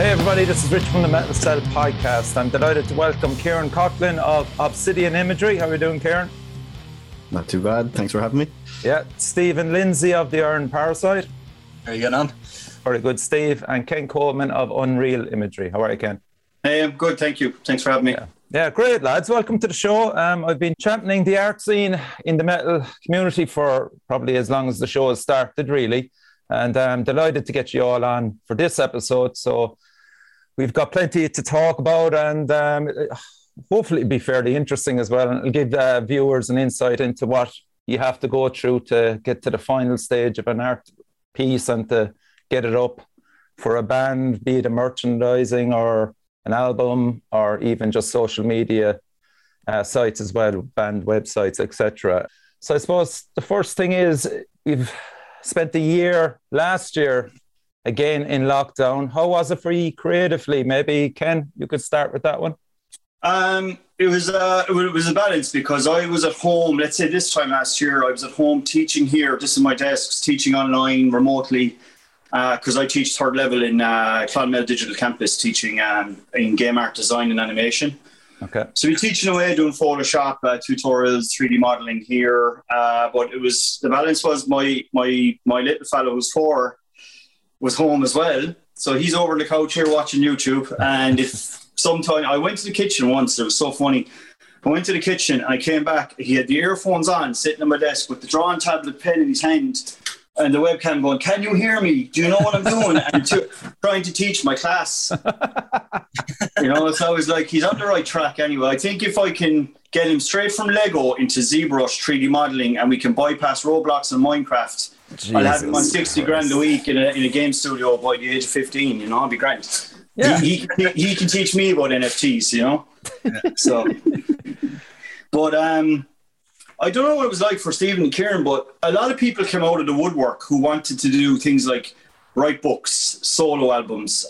Hey everybody, this is Rich from the Metal Cell Podcast. I'm delighted to welcome Ciaran Coughlan of Obsidian Imagery. How are you doing, Ciaran? Not too bad. Thanks for having me. Yeah, Stephen Lindsay of The Iron Parasite. How are you getting on? Very good, Steve. And Ken Coleman of Unreal Imagery. How are you, Ken? Hey, I'm good, thank you. Thanks for having me. Yeah, great, lads. Welcome to the show. I've been championing the art scene in the metal community for probably as long as the show has started, really. And I'm delighted to get you all on for this episode. So we've got plenty to talk about, and hopefully it'll be fairly interesting as well. And it'll give viewers an insight into what you have to go through to get to the final stage of an art piece and to get it up for a band, be it a merchandising or an album, or even just social media sites as well, band websites, etc. So I suppose the first thing is, we've spent the year last year again in lockdown. How was it for you creatively? Maybe Ken, you could start with that one. It was a balance, because I was at home. Let's say this time last year, I was at home teaching here, just in my desks, teaching online remotely. Because I teach third level in Clonmel Digital Campus, teaching in game art design and animation. Okay. So we're teaching away, doing Photoshop tutorials, 3D modeling here. But it was, the balance was my little fellow who's 4 was home as well. So he's over on the couch here watching YouTube. And if sometime, I went to the kitchen once. It was so funny. I went to the kitchen. I came back. He had the earphones on, sitting at my desk with the drawing tablet pen in his hand. And the webcam going, "Can you hear me? Do you know what I'm doing?" And trying to teach my class. You know, so I was like, he's on the right track anyway. I think if I can get him straight from Lego into ZBrush 3D modeling, and we can bypass Roblox and Minecraft, Jesus, I'll have him on 60 grand a week in a game studio by the age of 15. You know, I'll be grand. Yeah. He can teach me about NFTs, you know. So, but I don't know what it was like for Stephen and Ciaran, but a lot of people came out of the woodwork who wanted to do things like write books, solo albums,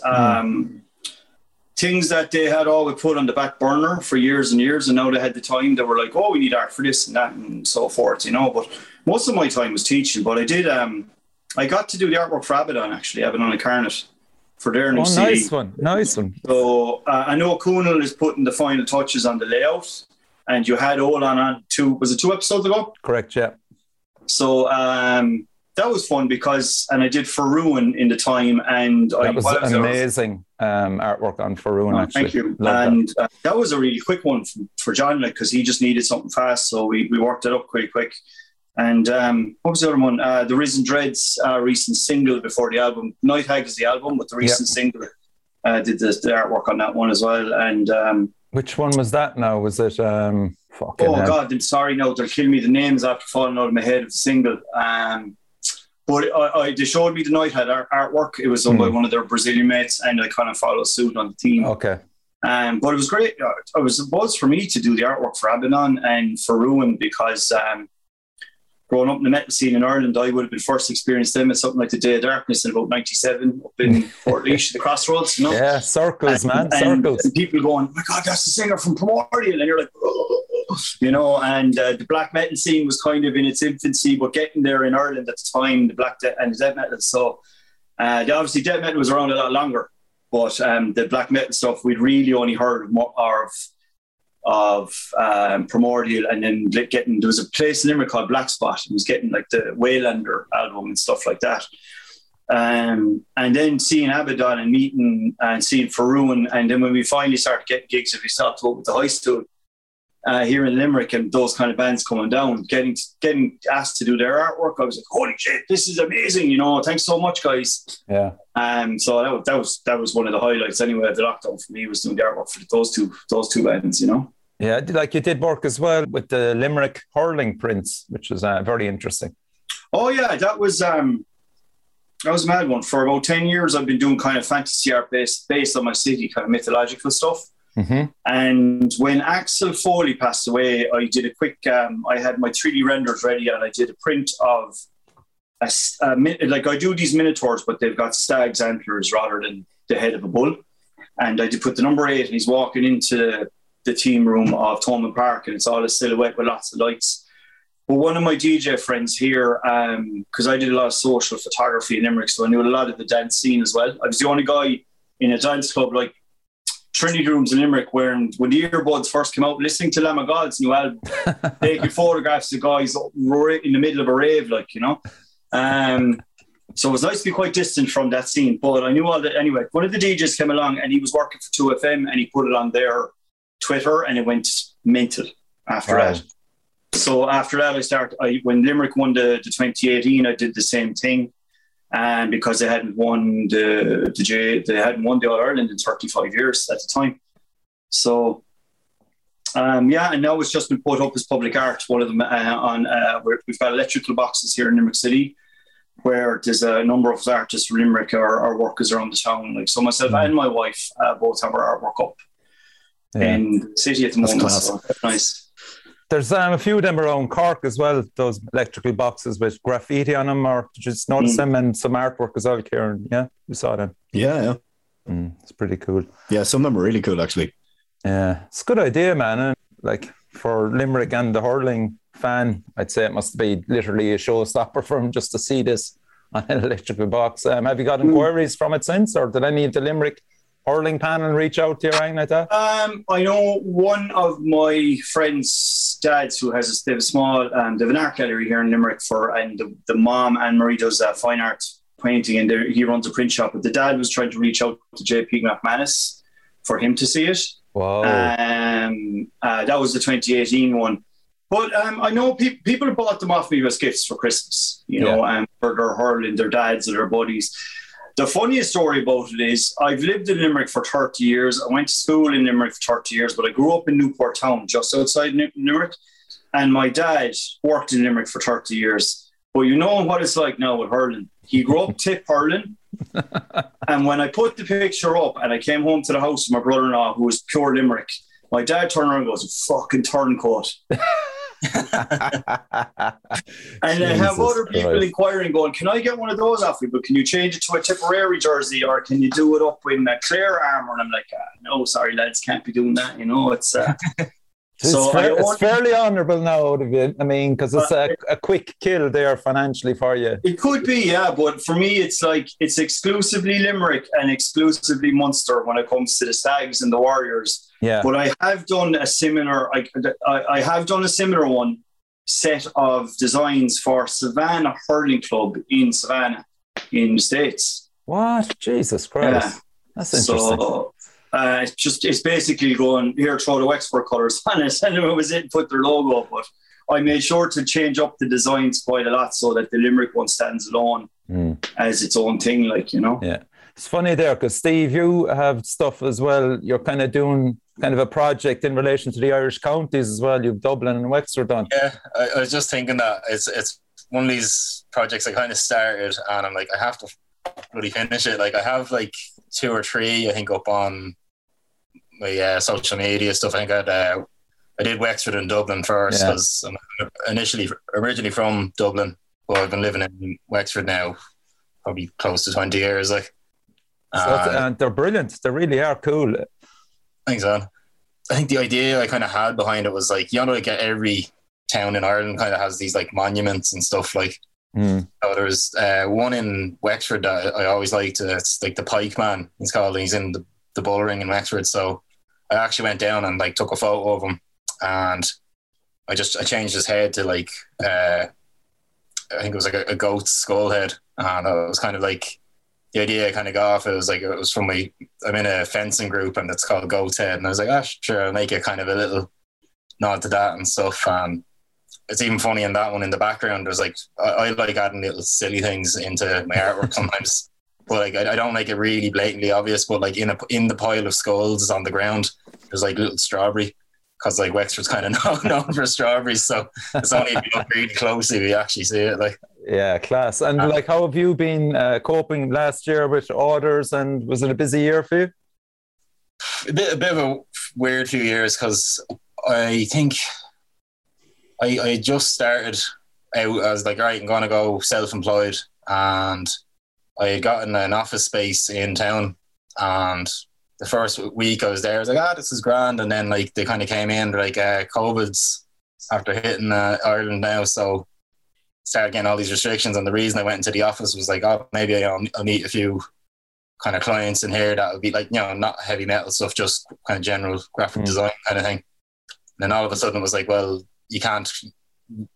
things that they had always put on the back burner for years and years, and now they had the time. They were like, "Oh, we need art for this and that and so forth," you know. But most of my time was teaching. But I did, I got to do the artwork for Abaddon, actually, Abaddon Incarnate, for their new CD. Nice one. So I know Coonal is putting the final touches on the layout. And you had Olan on 2 episodes ago? Correct, yeah. So that was fun because, and I did For Ruin in the time. And that was amazing artwork on For Ruin, actually. Thank you. Loved that. That was a really quick one for John, because he just needed something fast. So we worked it up pretty quick. And what was the other one? The Risen Dreads, recent single before the album. Night Hag is the album, but the recent single did the artwork on that one as well. And... which one was that now? Was it... God, I'm sorry now. They'll kill me. The names after falling out of my head of the single. But they showed me the Night Hag artwork. It was done by one of their Brazilian mates, and I kind of followed suit on the team. Okay. But it was great. It was a buzz for me to do the artwork for Abaddon and For Ruin, because growing up in the metal scene in Ireland, I would have been first experienced them at something like the Day of Darkness in about 97 up in Fort Leash, the Crossroads, you know? Yeah, circles, circles. And people going, "Oh my God, that's the singer from Primordial." And you're like, "Oh," you know, and the black metal scene was kind of in its infancy, but getting there in Ireland at the time, the black and the death metal. So obviously death metal was around a lot longer, but the black metal stuff, we'd really only heard of Primordial, and then getting, there was a place in Limerick called Blackspot, and was getting like the Waylander album and stuff like that, and then seeing Abaddon and meeting and seeing For Ruin, and then when we finally started getting gigs, if we stopped up with the high school here in Limerick and those kind of bands coming down, getting asked to do their artwork, I was like, "Holy shit, this is amazing, you know, thanks so much, guys." Yeah. So that was one of the highlights anyway of the lockdown for me, was doing the artwork for those two bands, you know. Yeah, like you did work as well with the Limerick hurling prints, which was very interesting. Oh yeah, that was a mad one. For about 10 years I've been doing kind of fantasy art based on my city, kind of mythological stuff. Mm-hmm. And when Axel Foley passed away, I did a quick I had my 3D renders ready, and I did a print of like, I do these minotaurs, but they've got stag's antlers rather than the head of a bull, and I did put the number 8, and he's walking into the team room of Tomlin Park, and it's all a silhouette with lots of lights. But one of my DJ friends here, because I did a lot of social photography in Limerick, so I knew a lot of the dance scene as well. I was the only guy in a dance club like Trinity Rooms in Limerick, where when the earbuds first came out, listening to Lamb of God's new album, taking photographs of guys in the middle of a rave, like, you know. So it was nice to be quite distant from that scene, but I knew all that anyway. One of the DJs came along and he was working for 2FM and he put it on their Twitter and it went mental after that. So after that, when Limerick won the 2018, I did the same thing. And because they hadn't won the All-Ireland in 35 years at the time. So, and now it's just been put up as public art. One of them we've got electrical boxes here in Limerick City, where there's a number of artists from Limerick or workers around the town. Like, so myself and my wife both have our artwork up in the city at the moment. So that's nice. There's a few of them around Cork as well, those electrical boxes with graffiti on them, or did you just notice them? And some artwork as well, Ciaran. Yeah, you saw them. Yeah. It's pretty cool. Yeah, some of them are really cool, actually. Yeah, it's a good idea, man. And like for Limerick and the hurling fan, I'd say it must be literally a showstopper for them just to see this on an electrical box. Have you got inquiries from it since, or did any of the Limerick hurling panel reach out to you or anything like that? I know one of my friend's dads who has they have an art gallery here in Limerick and the mom, Anne-Marie, does fine art painting, and he runs a print shop. But the dad was trying to reach out to JP McManus for him to see it. Wow. That was the 2018 one. But I know people bought them off me as gifts for Christmas, for their hurling, their dads and their buddies. The funniest story about it is I've lived in Limerick for 30 years. I went to school in Limerick for 30 years, but I grew up in Newport Town, just outside Limerick. And my dad worked in Limerick for 30 years. But you know what it's like now with hurling. He grew up tip hurling. And when I put the picture up and I came home to the house with my brother-in-law, who was pure Limerick, my dad turned around and goes, "Fucking turncoat." And I have other people inquiring, going, "Can I get one of those off you? But can you change it to a Tipperary jersey, or can you do it up in a clear armour?" And I'm like, "No, sorry, lads, can't be doing that." You know, it's it's fairly honourable now. I mean, because it's a quick kill there financially for you. It could be, yeah, but for me, it's like it's exclusively Limerick and exclusively Munster when it comes to the Stags and the Warriors. Yeah. But I have done a similar one set of designs for Savannah Hurling Club in Savannah in the States. What? Jesus Christ. Yeah. That's interesting. So it's basically going, "Here, throw the Wexford colours on it," and it was it, put their logo. But I made sure to change up the designs quite a lot so that the Limerick one stands alone as its own thing, like, you know. Yeah. It's funny there, because Steve, you have stuff as well. You're kind of doing kind of a project in relation to the Irish counties as well. You've Dublin and Wexford done. Yeah, I was just thinking that it's one of these projects I kind of started, and I'm like, I have to really finish it. Like, I have like 2 or 3, I think, up on my social media stuff. I think I did Wexford and Dublin first, because I'm originally from Dublin, but I've been living in Wexford now probably close to 20 years. Like, and they're brilliant. They really are cool. Thanks, man. I think the idea I kind of had behind it was like, like every town in Ireland kind of has these like monuments and stuff like. So there's one in Wexford that I always liked. It's like the Pike Man. He's called. He's in the Bullring in Wexford. So I actually went down and like took a photo of him, and I changed his head to like I think it was like a goat's skull head, and it was kind of like. The idea I kind of got off it was like it was from I'm in a fencing group and it's called Goat's Head, and I was like, sure, I'll make it kind of a little nod to that and stuff. And it's even funny in that one in the background. There's like I like adding little silly things into my artwork sometimes, but like I don't make it really blatantly obvious. But like in the pile of skulls on the ground, there's like little strawberry, because like Wexford's kind of known for strawberries, so it's only if you look really closely we actually see it. Like. Yeah, class. And like, how have you been coping last year with orders? And was it a busy year for you? A bit of a weird few years, because I think I just started out as like, right, I'm going to go self-employed. And I had gotten an office space in town. And the first week I was there, I was like, this is grand. And then like they kind of came in, like COVID's after hitting Ireland now. So started getting all these restrictions, and the reason I went into the office was like, maybe I'll meet a few kind of clients in here that would be like, you know, not heavy metal stuff, just kind of general graphic design kind of thing. And then all of a sudden it was like, well, you can't,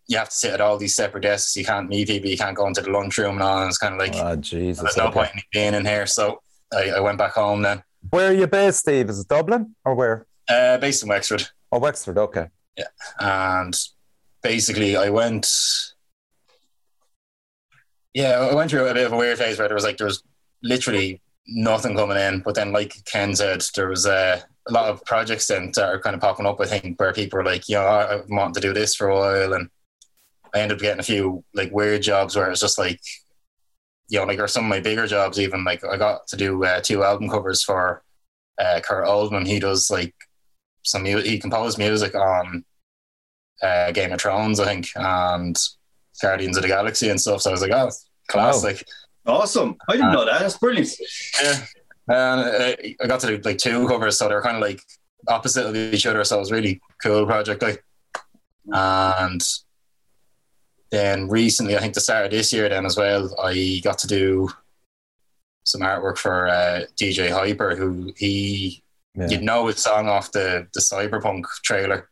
you have to sit at all these separate desks, you can't meet people, you can't go into the lunchroom and all, and it's kind of like, oh, Jesus, there's no point in me being in here. So I went back home then. Where are you based, Steve? Is it Dublin or where? Based in Wexford. Oh, Wexford, okay. Yeah, and basically I went... Yeah, I went through a bit of a weird phase where there was like, there was literally nothing coming in, but then like Ken said, there was a lot of projects then that are kind of popping up, I think, where people are like, you know, I want to do this for a while, and I ended up getting a few like weird jobs where it was just like, you know, like, or some of my bigger jobs even, like I got to do 2 album covers for Kurt Oldman. He does like some music, he composed music on Game of Thrones, I think, and Guardians of the Galaxy and stuff. So I was like, oh, classic. Wow. Awesome. I didn't know that. That's brilliant. Yeah. And I got to do like 2 covers, so they were kind of like opposite of each other. So it was a really cool project. Like, and then recently, I think the start of this year then as well, I got to do some artwork for DJ Hyper, who he, you'd know his song off the Cyberpunk trailer.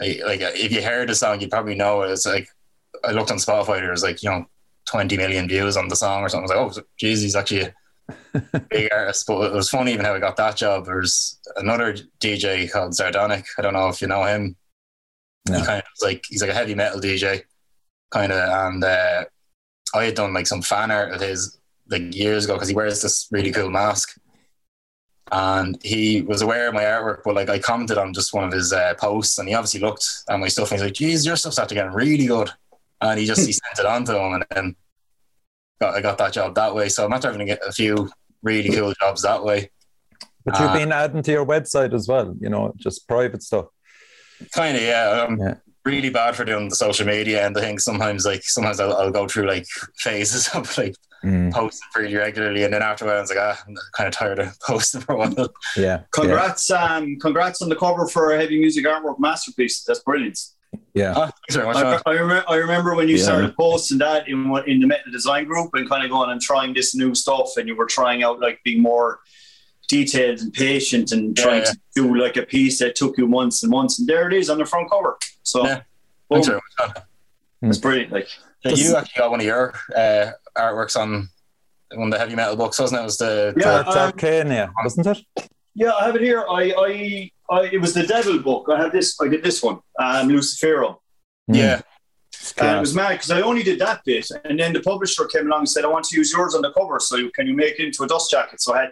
Like, if you heard the song, you'd probably know it. It's like, I looked on Spotify, there was like, you know, 20 million views on the song or something. I was like, oh, geez, he's actually a big artist. But it was funny even how I got that job. There's another DJ called Zardonic. I don't know if you know him. No. He kind of was like, he's like a heavy metal DJ, kind of. And I had done like some fan art of his like years ago, because he wears this really cool mask. And he was aware of my artwork, but like I commented on just one of his posts, and he obviously looked at my stuff and he's like, geez, your stuff's after getting really good. And he just, he sent it on to him, and then I got that job that way. So I'm after having to get a few really cool jobs that way. But you've been adding to your website as well, you know, just private stuff. Kind of, yeah. I'm really bad for doing the social media, and I think sometimes, like, sometimes I'll go through like phases of like posting pretty regularly, and then after a while I was like, I'm kind of tired of posting for a while. Yeah. Congrats, congrats on the cover for a heavy music artwork masterpiece. That's brilliant. Yeah, oh, sorry, I remember when you started posting that in the metal design group, and kind of going and trying this new stuff, and you were trying out like being more detailed and patient, and trying to do like a piece that took you months and months, and there it is on the front cover. So it's brilliant. Like, you actually got one of your artworks on one of the heavy metal books, wasn't it? It was the Tarkania, wasn't it? Yeah, I have it here. I it was the Devil book. I had this. I did this one, Lucifero. Yeah, and it was mad because I only did that bit, and then the publisher came along and said, "I want to use yours on the cover. So can you make it into a dust jacket?" So I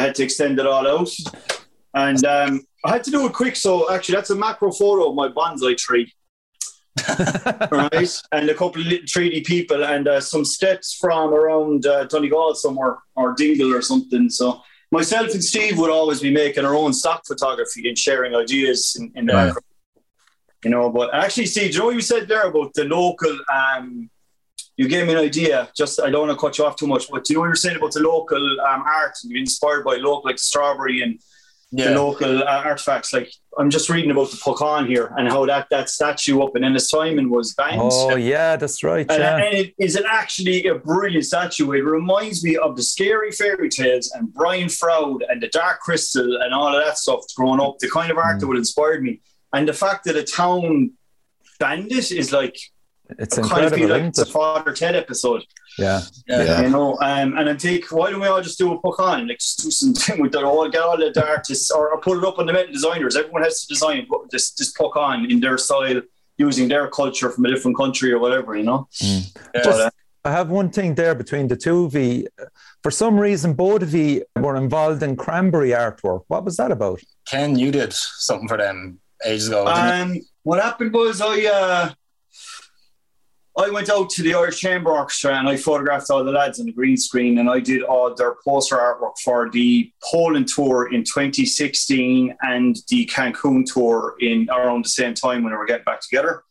had to extend it all out, and I had to do it quick. So actually, that's a macro photo of my bonsai tree, right? And a couple of little 3D people, and some steps from around Donegal somewhere, or Dingle or something. So. Myself and Steve would always be making our own stock photography and sharing ideas in the background. You know, but actually, Steve, you know what you said there about the local, you gave me an idea, just, I don't want to cut you off too much, but you know what you were saying about the local art, and you're inspired by local, like Strawberry and the local artifacts. Like, I'm just reading about the Púca here, and how that statue up in Ennis Simon was banged. Oh, yeah, that's right. And it is actually a brilliant statue. It reminds me of the scary fairy tales and Brian Froud and the Dark Crystal and all of that stuff growing up, the kind of art that would inspire me. And the fact that a town banned it is like, it's incredible, kind of like the Father Ted episode. Yeah. You know, and I think, why don't we all just do a Púca? Like, just do something with that, all, get all the artists, or put it up on the metal designers. Everyone has to design this Púca in their style, using their culture from a different country or whatever, you know. I have one thing there between the two of you. For some reason, both of you were involved in Cranberry artwork. What was that about? Ken, you did something for them ages ago. What happened was I went out to the Irish Chamber Orchestra, and I photographed all the lads on the green screen, and I did all their poster artwork for the Poland tour in 2016 and the Cancun tour in around the same time when we were getting back together.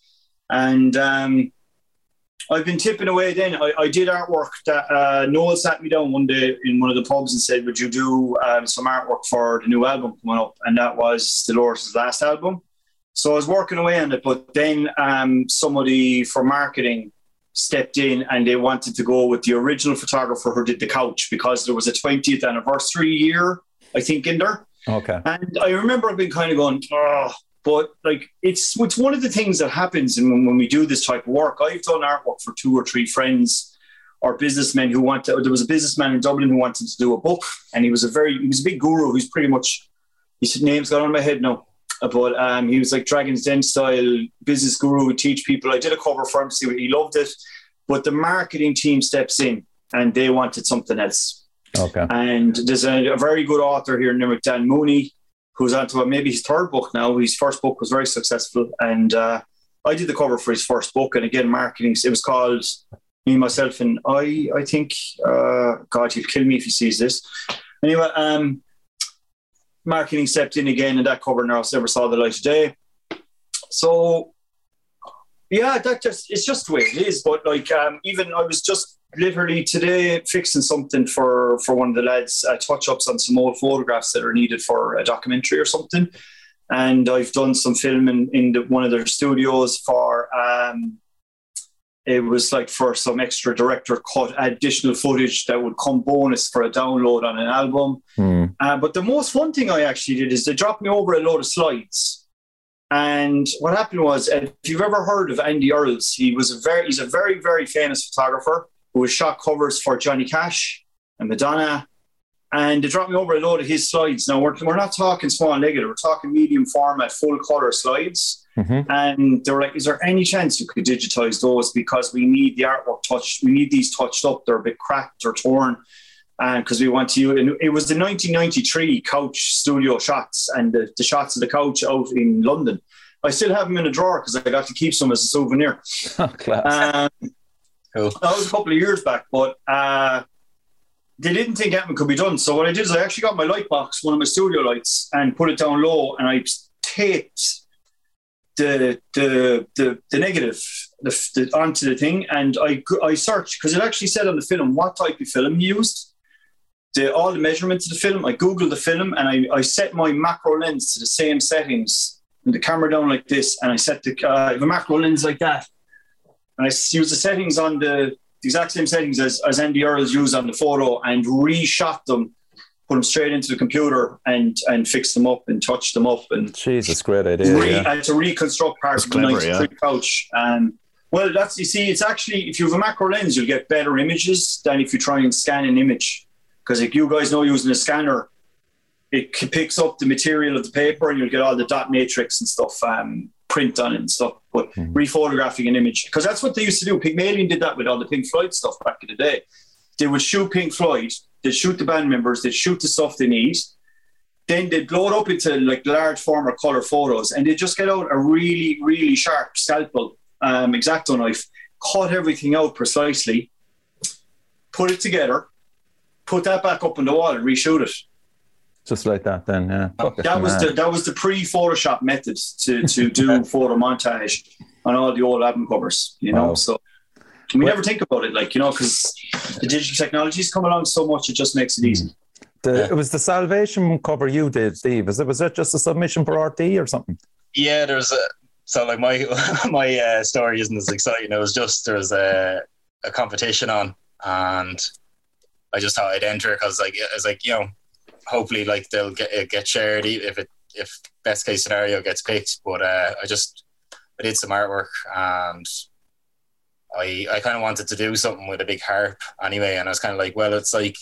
And I've been tipping away then. I did artwork that Noel sat me down one day in one of the pubs and said, would you do some artwork for the new album coming up? And that was Dolores' last album. So I was working away on it, but then somebody for marketing stepped in and they wanted to go with the original photographer who did the couch, because there was a 20th anniversary year, I think, in there. Okay. And I remember I've been kind of going, oh, but like it's one of the things that happens when we do this type of work. I've done artwork for two or three friends or businessmen who want to, there was a businessman in Dublin who wanted to do a book, and he was a big guru. Who's pretty much, he said, name's gone on my head now. But he was like Dragon's Den style business guru, would teach people. I did a cover for him to see what he loved it, but the marketing team steps in and they wanted something else. Okay. And there's a very good author here named Dan Mooney, who's on to maybe his third book now. His first book was very successful, and I did the cover for his first book. And again, marketing. It was called Me, Myself, and I think. God, he'll kill me if he sees this. Anyway, marketing stepped in again, and that cover now never saw the light of day. So, yeah, that just, it's just the way it is. But like, even I was just literally today fixing something for one of the lads, touch-ups on some old photographs that are needed for a documentary or something. And I've done some filming in one of their studios for, it was like for some extra director cut additional footage that would come bonus for a download on an album. Mm. But the most fun thing I actually did is they dropped me over a load of slides. And what happened was, if you've ever heard of Andy Earls, he's a very, very famous photographer who has shot covers for Johnny Cash and Madonna. And they dropped me over a load of his slides. Now, we're not talking small negative. We're talking medium format, full color slides. Mm-hmm. And they were like, is there any chance you could digitize those? Because we need the artwork touched. We need these touched up. They're a bit cracked or torn. And because we want to, and it was the 1993 couch studio shots and the shots of the couch out in London. I still have them in a drawer because I got to keep some as a souvenir. Oh, class. Cool. That was a couple of years back, but they didn't think that could be done. So what I did is I actually got my light box, one of my studio lights, and put it down low, and I taped the negative onto the thing, and I searched, because it actually said on the film what type of film he used, all the measurements of the film. I Googled the film, and I set my macro lens to the same settings, and the camera down like this, and I set the macro lens like that, and I used the settings on the exact same settings as Andy Earls used on the photo, and reshot them, put them straight into the computer and fix them up and touch them up. And Jesus, great idea. I had to reconstruct parts of the 93 couch. Well, that's, you see, it's actually, if you have a macro lens, you'll get better images than if you try and scan an image. Because like you guys know, using a scanner, it picks up the material of the paper and you'll get all the dot matrix and stuff, print on it and stuff. But rephotographing an image, because that's what they used to do. Pygmalion did that with all the Pink Floyd stuff back in the day. They would shoot Pink Floyd, they'd shoot the band members, they'd shoot the stuff they need, then they'd blow it up into like large form or colour photos, and they'd just get out a really, really sharp scalpel, X-Acto knife, cut everything out precisely, put it together, put that back up on the wall and reshoot it. Just like that then, yeah. That was the pre-Photoshop method to do photo montage on all the old album covers, you know, so... We never think about it, like, you know, because the digital technologies come along so much, it just makes it easy. It was the Salvation cover you did, Steve. Was that just a submission for RT or something? Yeah, there's a... So, like, my story isn't as exciting. It was just there was a competition on, and I just thought I'd enter because, like, I was like, you know, hopefully, like, they'll get shared if best case scenario gets picked. But I did some artwork, and... I kind of wanted to do something with a big harp anyway, and I was kind of like, well, it's like,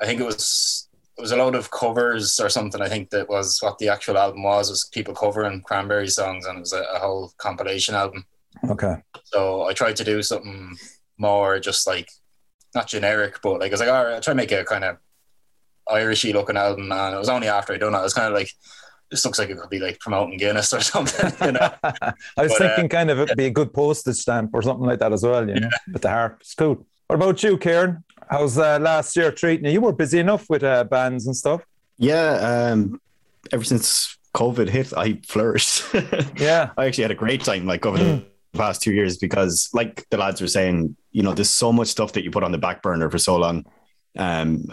I think it was a load of covers or something. I think that was what the actual album was people covering Cranberry songs, and it was a whole compilation album. Okay. So I tried to do something more just like, not generic, but like I was like, all right, I'll try to make a kind of Irishy looking album, and it was only after I'd done it, I was kind of like, this looks like it could be like promoting Guinness or something, you know. I was thinking kind of it'd be a good postage stamp or something like that as well, you know, with the harp. It's cool. What about you, Ciaran? How's last year treating you? You were busy enough with bands and stuff. Yeah, ever since COVID hit, I flourished. Yeah. I actually had a great time like over the past 2 years because like the lads were saying, you know, there's so much stuff that you put on the back burner for so long. And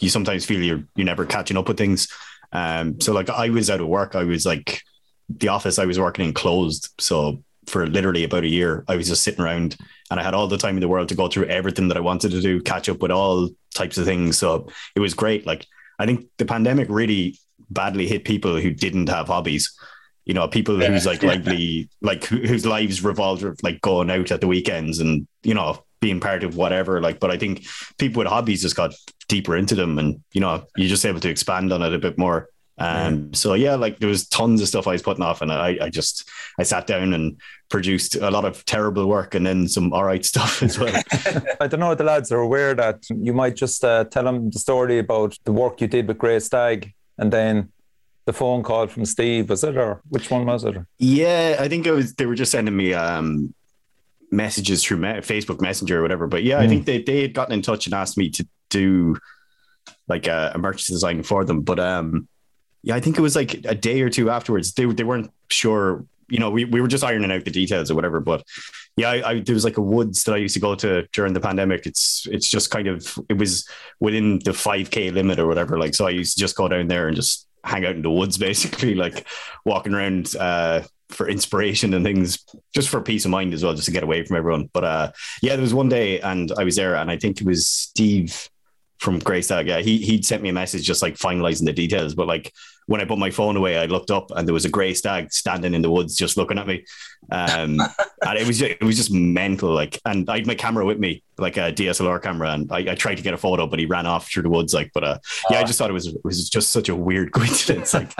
you sometimes feel you're never catching up with things. So like I was out of work. I was like the office I was working in closed. So for literally about a year. I was just sitting around and I had all the time in the world to go through everything that I wanted to do, catch up with all types of things. So it was great. Like, I think the pandemic really badly hit people who didn't have hobbies, you know, people who's like likely, like whose lives revolved around like going out at the weekends and, you know, being part of whatever, like, but I think people with hobbies just got deeper into them and, you know, you're just able to expand on it a bit more. So yeah, like there was tons of stuff I was putting off and I sat down and produced a lot of terrible work and then some all right stuff as well. I don't know if the lads are aware that you might just tell them the story about the work you did with Grey Stag and then the phone call from Steve, was it, or which one was it? Yeah, I think it was, they were just sending me messages through Facebook Messenger or whatever. But yeah, I think they had gotten in touch and asked me to do like a merch design for them. But yeah, I think it was like a day or two afterwards. They weren't sure, you know, we were just ironing out the details or whatever. But yeah, there was like a woods that I used to go to during the pandemic. It's just kind of, it was within the 5K limit or whatever. Like, so I used to just go down there and just hang out in the woods, basically, like walking around for inspiration and things, just for peace of mind as well, just to get away from everyone. But yeah, there was one day and I was there and I think it was Steve from Grey Stag. Yeah, he'd sent me a message just like finalizing the details. But like when I put my phone away, I looked up and there was a Grey Stag standing in the woods just looking at me. And it was just mental. Like, and I had my camera with me, like a DSLR camera, and I tried to get a photo, but he ran off through the woods. Like, but yeah, I just thought it was just such a weird coincidence. Like,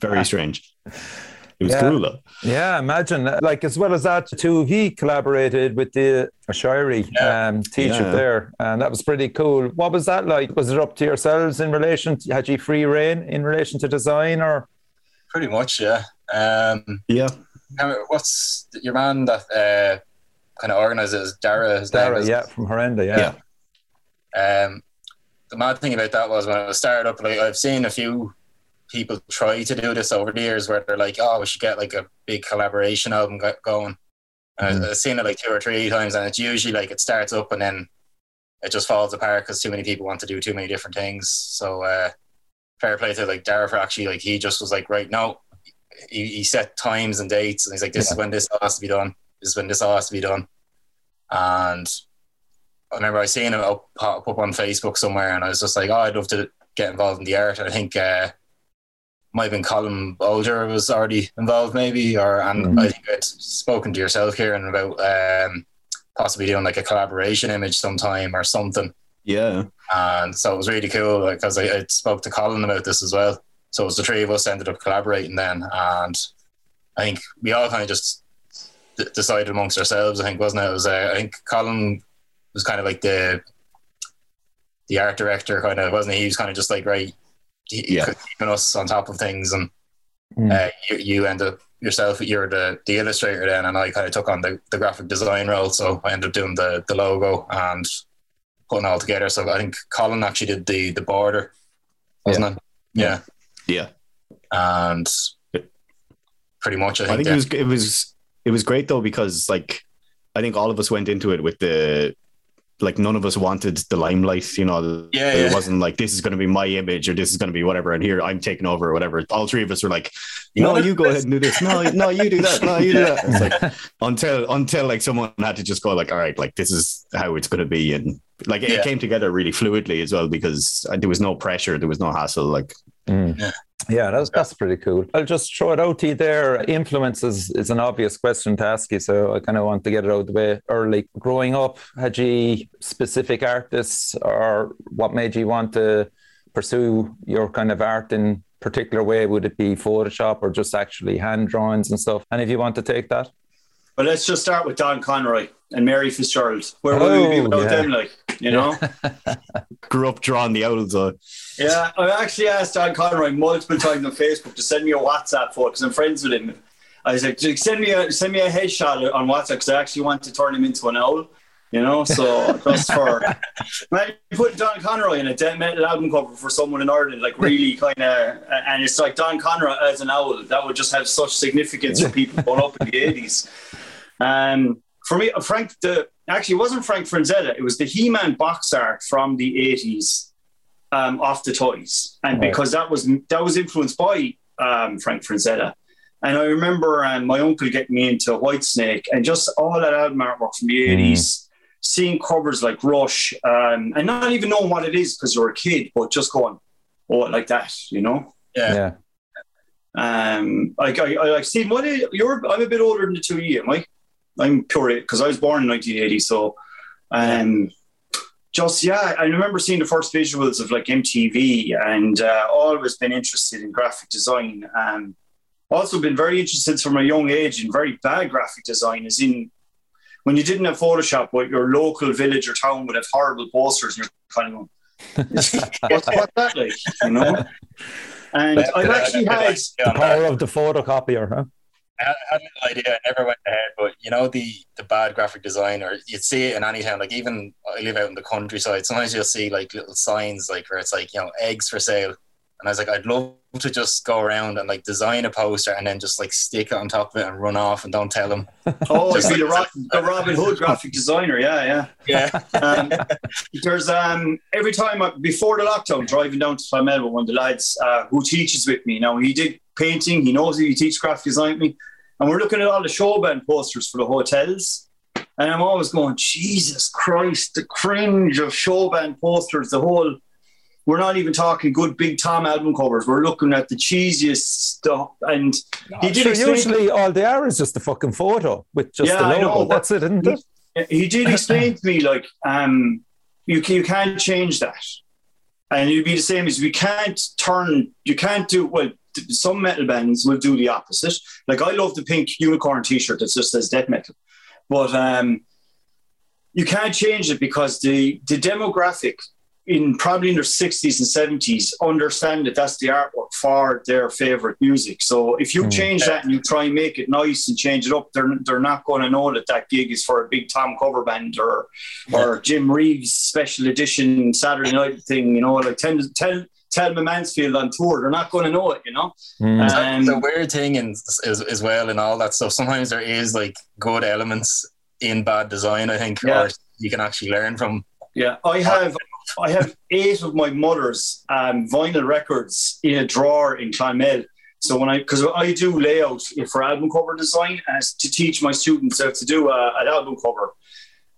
very strange. It was cool though. Yeah, imagine. Like, as well as that, 2V collaborated with the Shirey teacher there, and that was pretty cool. What was that like? Was it up to yourselves in relation? Had you free rein in relation to design, or? Pretty much, yeah. Yeah. What's your man that kind of organises? Dara, yeah, from Horrenda, yeah. The mad thing about that was when it was started up, like I've seen a few people try to do this over the years where they're like, oh, we should get like a big collaboration album going. And I've seen it like 2 or 3 times and it's usually like it starts up and then it just falls apart because too many people want to do too many different things. So fair play to like Darragh for actually, like he just was like, right, no, he set times and dates and he's like, this is when this has to be done. This is when this has to be done. And I remember I seen it pop up on Facebook somewhere and I was just like, oh, I'd love to get involved in the art. And I think might have been Colin Boulder was already involved maybe, or and I think I'd spoken to yourself, Ciaran, about possibly doing like a collaboration image sometime or something. Yeah. And so it was really cool because I spoke to Colin about this as well. So it was the three of us ended up collaborating then. And I think we all kind of just decided amongst ourselves, I think, wasn't it? It was, I think Colin was kind of like the art director kind of, wasn't he? He was kind of just like, right, keeping us on top of things, and you end up yourself. You're the illustrator then, and I kind of took on the graphic design role. So I ended up doing the logo and putting it all together. So I think Colin actually did the border, wasn't it? Yeah, yeah. And pretty much, I think it was great though, because like I think all of us went into it with the, like none of us wanted the limelight, you know. It wasn't like this is going to be my image or this is going to be whatever and here I'm taking over or whatever. All three of us were like, no, you go ahead and do this. No, you do that. No, you do that. It's like until like someone had to just go like, all right, like this is how it's going to be. And like it came together really fluidly as well, because there was no pressure. There was no hassle. Like, yeah, that's pretty cool. I'll just throw it out to you there. Influences is an obvious question to ask you, so I kind of want to get it out of the way early. Growing up, had you specific artists, or what made you want to pursue your kind of art in particular way? Would it be Photoshop or just actually hand drawings and stuff? And if you want to take that? Well, let's just start with Don Conroy and Mary Fitzgerald. Where would we be without them, like, you know? Grew up drawing the owls, though. Yeah, I actually asked Don Conroy multiple times on Facebook to send me a WhatsApp photo because I'm friends with him. I was like, send me a headshot on WhatsApp because I actually want to turn him into an owl, you know? So just for... Man, put Don Conroy in a death metal album cover for someone in Ireland, like really kind of... And it's like Don Conroy as an owl. That would just have such significance for people growing up in the 80s. For me, it wasn't Frank Frazetta. It was the He-Man box art from the 80s off the toys. And because that was influenced by Frank Frazetta. And I remember my uncle getting me into Whitesnake and just all that album artwork from the 80s, seeing covers like Rush, and not even knowing what it is because you're a kid, but just going, oh, like that, you know? Yeah. Like Steve, I'm a bit older than the two of you, am I? I'm pure, because I was born in 1980, so... I remember seeing the first visuals of like MTV and always been interested in graphic design. Also been very interested from a young age in very bad graphic design, as in when you didn't have Photoshop, but your local village or town would have horrible posters and you're kind of going, what's that like, you know? And I've actually had... The power of the photocopier, huh? I had no idea. I never went ahead, but you know the bad graphic design, or you'd see it in any town. Like even I live out in the countryside. Sometimes you'll see like little signs, like where it's like, you know, eggs for sale. And I was like, I'd love to just go around and like design a poster and then just like stick it on top of it and run off and don't tell them. Oh, just, it'd be like, the Robin Hood graphic designer. Yeah. There's every time before the lockdown, driving down to Clonmel with one of the lads who teaches with me. Now he did painting. He knows that he teaches graphic design with me. And we're looking at all the show band posters for the hotels. And I'm always going, Jesus Christ, the cringe of show band posters, the whole... We're not even talking good Big Tom album covers. We're looking at the cheesiest stuff. And usually all they are is just the fucking photo with just the logo. That's it, isn't it? He did explain to me, like, you can't change that. And it'd be the same as you can't do, well, some metal bands will do the opposite. Like, I love the pink unicorn T-shirt that just says death metal. But you can't change it because the demographic, probably in their 60s and 70s, understand that that's the artwork for their favourite music. So if you change that and you try and make it nice and change it up, they're not going to know that gig is for a Big Tom cover band or Jim Reeves special edition Saturday night thing, you know, like Thelma Mansfield on tour. They're not going to know it, you know? The weird thing as well in all that stuff, sometimes there is like good elements in bad design, I think, or you can actually learn from. Yeah, I have 8 of my mother's vinyl records in a drawer in Clonmel. So because I do layout for album cover design as to teach my students how to do an album cover.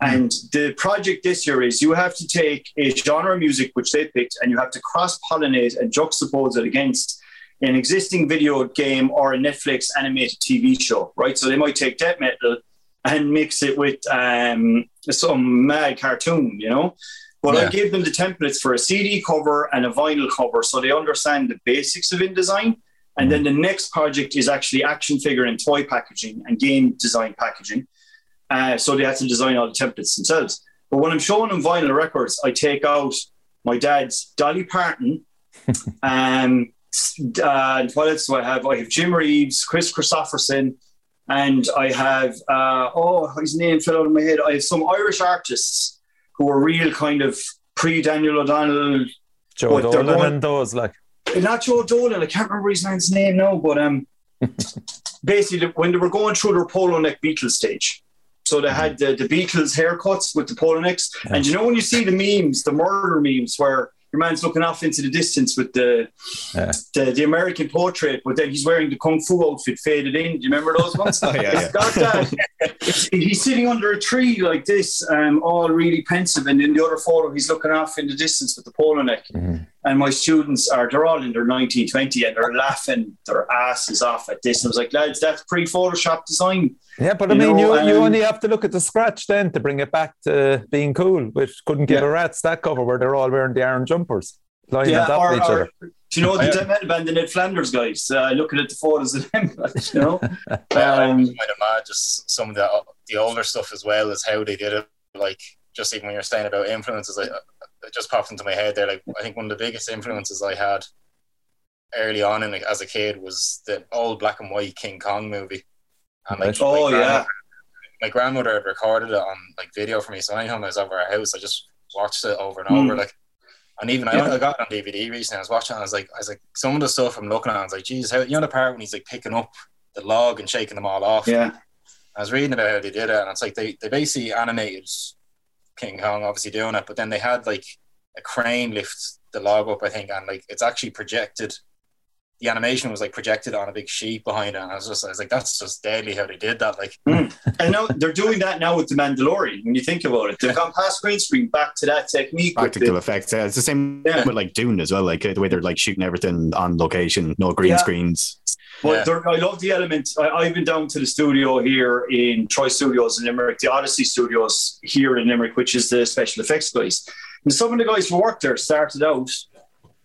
And the project this year is you have to take a genre of music which they picked and you have to cross-pollinate and juxtapose it against an existing video game or a Netflix animated TV show, right? So they might take death metal and mix it with some mad cartoon, you know? But I gave them the templates for a CD cover and a vinyl cover so they understand the basics of InDesign. And then the next project is actually action figure and toy packaging and game design packaging. So they had to design all the templates themselves. But when I'm showing them vinyl records, I take out my dad's Dolly Parton. And what else do I have? I have Jim Reeves, Chris Christopherson, and I have, his name fell out of my head. I have some Irish artists who were real kind of pre-Daniel O'Donnell. Joe Dolan and those, like. Not Joe Dolan, I can't remember his man's name now, but basically when they were going through their polo neck Beatles stage, so they had the Beatles haircuts with the polo necks. Yeah. And you know when you see the memes, the murder memes, where your man's looking off into the distance with the American portrait, but then he's wearing the Kung Fu outfit faded in. Do you remember those ones? Got that. He's sitting under a tree like this, all really pensive. And in the other photo, he's looking off in the distance with the polo neck. And my students they're all in their 1920 and they're laughing their asses off at this. And I was like, lads, that's pre-Photoshop design. Yeah, but you only have to look at the scratch then to bring it back to being cool, which couldn't give a rat's, that cover where they're all wearing the iron jumpers. Lining up with each other. Do you know the metal band, the Ned Flanders guys, looking at the photos of them, you know? I'd imagine just some of the older stuff as well as how they did it. Like, just even when you're saying about influences, it just popped into my head there. Like, I think one of the biggest influences I had early on and like, as a kid was the old black and white King Kong movie. And like, my grandmother had recorded it on like video for me. So anytime I was over her house, I just watched it over and over. Like, and even I got it on DVD recently. I was watching it. And I was like, some of the stuff I'm looking at, I was like, geez, how, you know, the part when he's like picking up the log and shaking them all off. Yeah. I was reading about how they did it, and it's like they basically animated King Kong, obviously doing it, but then they had like a crane lift the log up, I think, and like it's actually projected the animation was like projected on a big sheet behind it. And I was like, that's just deadly how they did that. Like, I know they're doing that now with The Mandalorian. When you think about it, they've gone past green screen back to that technique. Practical effects. Yeah, it's the same with like Dune as well. Like the way they're like shooting everything on location, no green screens. But I love the element. I've been down to the studio here in Troy Studios in Limerick, the Odyssey Studios here in Limerick, which is the special effects guys. And some of the guys who worked there started out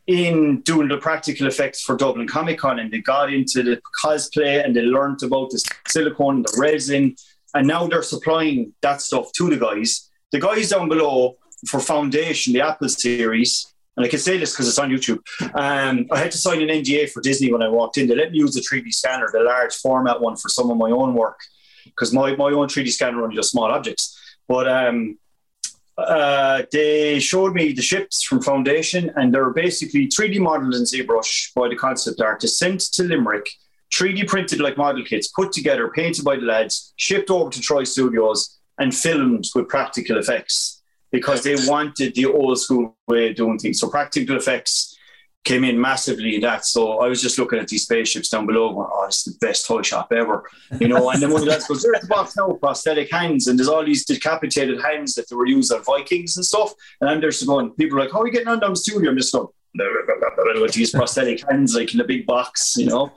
in doing the practical effects for Dublin Comic Con, and they got into the cosplay and they learned about the silicone, the resin, and now they're supplying that stuff to the guys. The guys down below for Foundation, the Apple series, and I can say this because it's on YouTube, I had to sign an NDA for Disney when I walked in. They let me use the 3D scanner, the large format one, for some of my own work, because my own 3D scanner only does small objects. But they showed me the ships from Foundation, and they're basically 3D modeled in ZBrush by the concept artist, sent to Limerick, 3D printed like model kits, put together, painted by the lads, shipped over to Troy Studios and filmed with practical effects because they wanted the old school way of doing things. So practical effects came in massively in that. So I was just looking at these spaceships down below going, oh, it's the best toy shop ever. You know, and then one of the lads goes, there's the box now, prosthetic hands, and there's all these decapitated hands that they were used on Vikings and stuff. And I'm just going, people are like, how are you getting on down the studio? I'm just going, with these prosthetic hands, like in a big box, you know.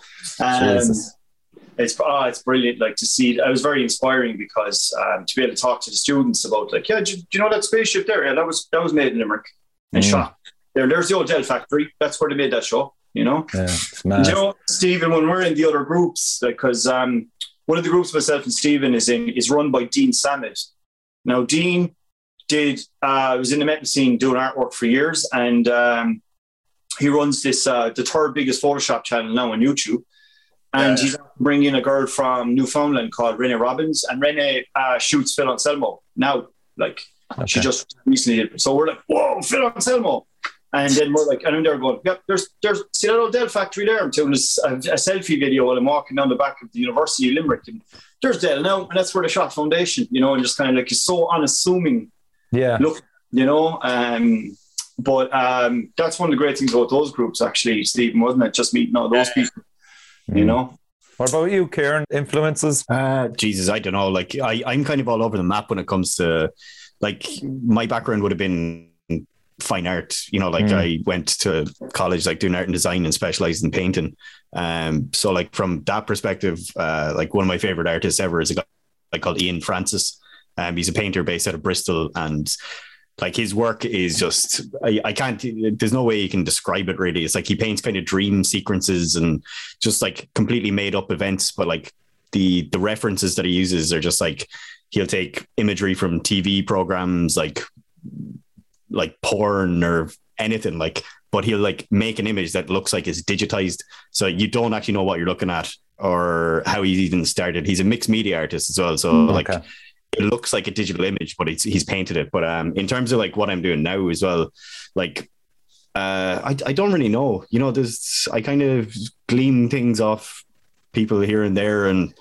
It's brilliant, like, to see. It was very inspiring because to be able to talk to the students about, like, yeah, do you know that spaceship there? Yeah, that was made in Limerick and shot. There's the old Dell factory. That's where they made that show, you know? Yeah, it's mad. You know, Stephen, when we're in the other groups, because one of the groups myself and Stephen is run by Dean Samet. Now, Dean was in the metal scene doing artwork for years, and he runs this, the third biggest Photoshop channel now on YouTube. And he's bringing a girl from Newfoundland called Renee Robbins, and Renee shoots Phil Anselmo now. Like, she just recently did. So we're like, whoa, Phil Anselmo. And then we're like, and I'm there going, yep, there's see that old Dell factory there? I'm doing a selfie video while I'm walking down the back of the University of Limerick. And there's Dell now, and that's where they shot Foundation, you know, and just kind of like, it's so unassuming. Yeah. Look, you know, but that's one of the great things about those groups, actually, Stephen, wasn't it? Just meeting all those people, you know. What about you, Ciaran? Influences? Jesus, I don't know. Like, I'm kind of all over the map when it comes to, like, my background would have been fine art, you know, like I went to college like doing art and design and specialized in painting, so like from that perspective, like one of my favorite artists ever is a guy called Ian Francis. He's a painter based out of Bristol, and like his work is just, I can't, there's no way you can describe it really. It's like he paints kind of dream sequences and just like completely made up events, but like the references that he uses are just like, he'll take imagery from TV programs like porn or anything, like, but he'll like make an image that looks like it's digitized, so you don't actually know what you're looking at or how he even started. He's a mixed media artist as well, so like it looks like a digital image, but he's painted it. But in terms of like what I'm doing now as well, like I don't really know, you know, I kind of glean things off people here and there, and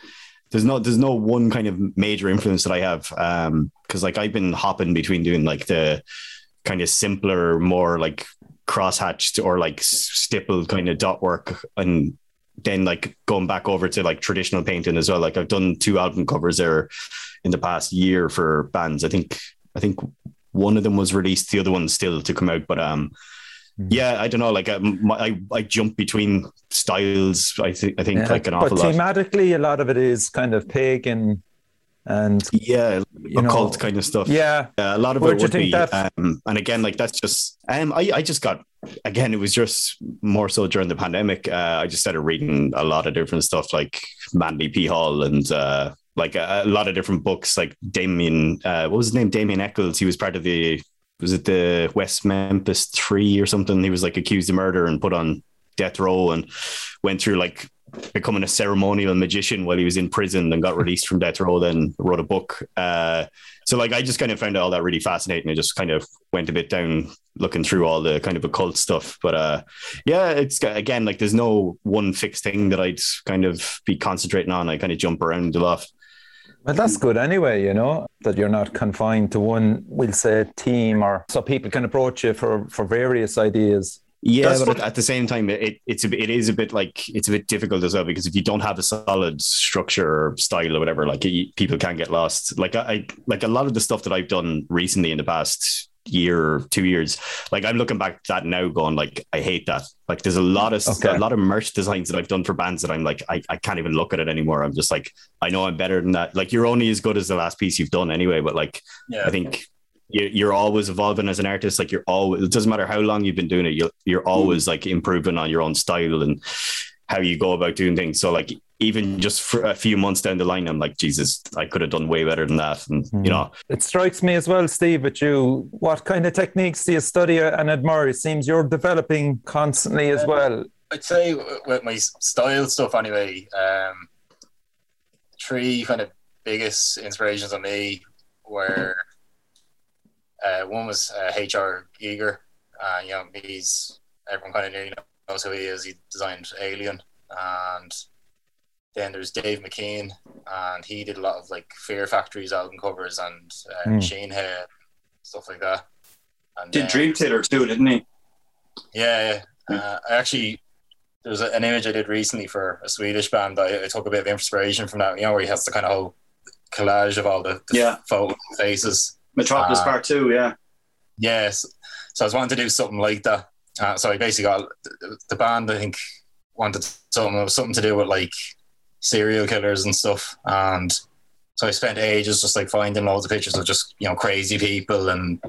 there's no one kind of major influence that I have, because like I've been hopping between doing like the kind of simpler, more like crosshatched or like stippled kind of dot work, and then like going back over to like traditional painting as well. Like I've done 2 album covers there in the past year for bands. I think one of them was released, the other one's still to come out. But yeah, I don't know. Like I jump between styles. I think like an awful lot. But thematically, a lot of it is kind of pagan. And yeah, occult kind of stuff. Yeah, a lot of it would be. And again, like that's just. I just got. Again, it was just more so during the pandemic. I just started reading a lot of different stuff, like Manly P. Hall and like a lot of different books, like Damien. What was his name? Damien Eccles. He was part of the. Was it the West Memphis 3 or something? He was like accused of murder and put on death row, and went through like becoming a ceremonial magician while he was in prison, and got released from death row, then wrote a book. So like I just kind of found all that really fascinating. I just kind of went a bit down looking through all the kind of occult stuff. But yeah, it's again, like there's no one fixed thing that I'd kind of be concentrating on. I kind of jump around a lot. Well, that's good anyway, you know, that you're not confined to one, we'll say, team, or so people can approach you for various ideas. Yeah, that's but at the same time, it's a bit difficult as well, because if you don't have a solid structure or style or whatever, like people can get lost. Like I a lot of the stuff that I've done recently in the past year, 2 years, like I'm looking back at that now going like, I hate that. Like there's a lot of merch designs that I've done for bands that I'm like, I can't even look at it anymore. I'm just like, I know I'm better than that. Like you're only as good as the last piece you've done anyway. But like, yeah, I think you're always evolving as an artist. Like it doesn't matter how long you've been doing it. You're always like improving on your own style and how you go about doing things. So like, even just for a few months down the line, I'm like, Jesus, I could have done way better than that. And, you know, it strikes me as well, Steve, with you, what kind of techniques do you study and admire? It seems you're developing constantly as well. I'd say with my style stuff anyway, three kind of biggest inspirations on me were, one was H.R. Giger. You know, everyone kind of knows who he is. He designed Alien. And then there's Dave McKean, and he did a lot of like Fear Factory's album covers and Machine Head, stuff like that. And did Dream Theater too, didn't he? Yeah. Actually, there was an image I did recently for a Swedish band that I took a bit of inspiration from that, you know, where he has the kind of whole collage of all the photo faces. Metropolis Part 2, yeah. Yes. Yeah, so I was wanting to do something like that. So I basically got the band, I think, wanted something to do with like serial killers and stuff, and so I spent ages just like finding loads of pictures of just, you know, crazy people, and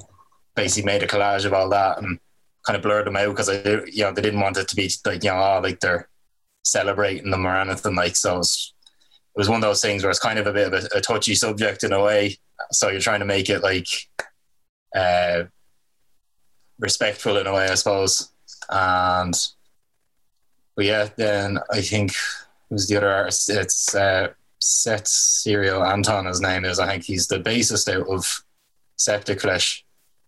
basically made a collage of all that and kind of blurred them out, because I, you know, they didn't want it to be like, you know, like they're celebrating them or anything like. So it was one of those things where it's kind of a bit of a touchy subject in a way, so you're trying to make it like respectful in a way, I suppose. And but yeah, then I think who's the other artist? It's Seth Serio Anton, his name is. I think he's the bassist out of Septic Flesh.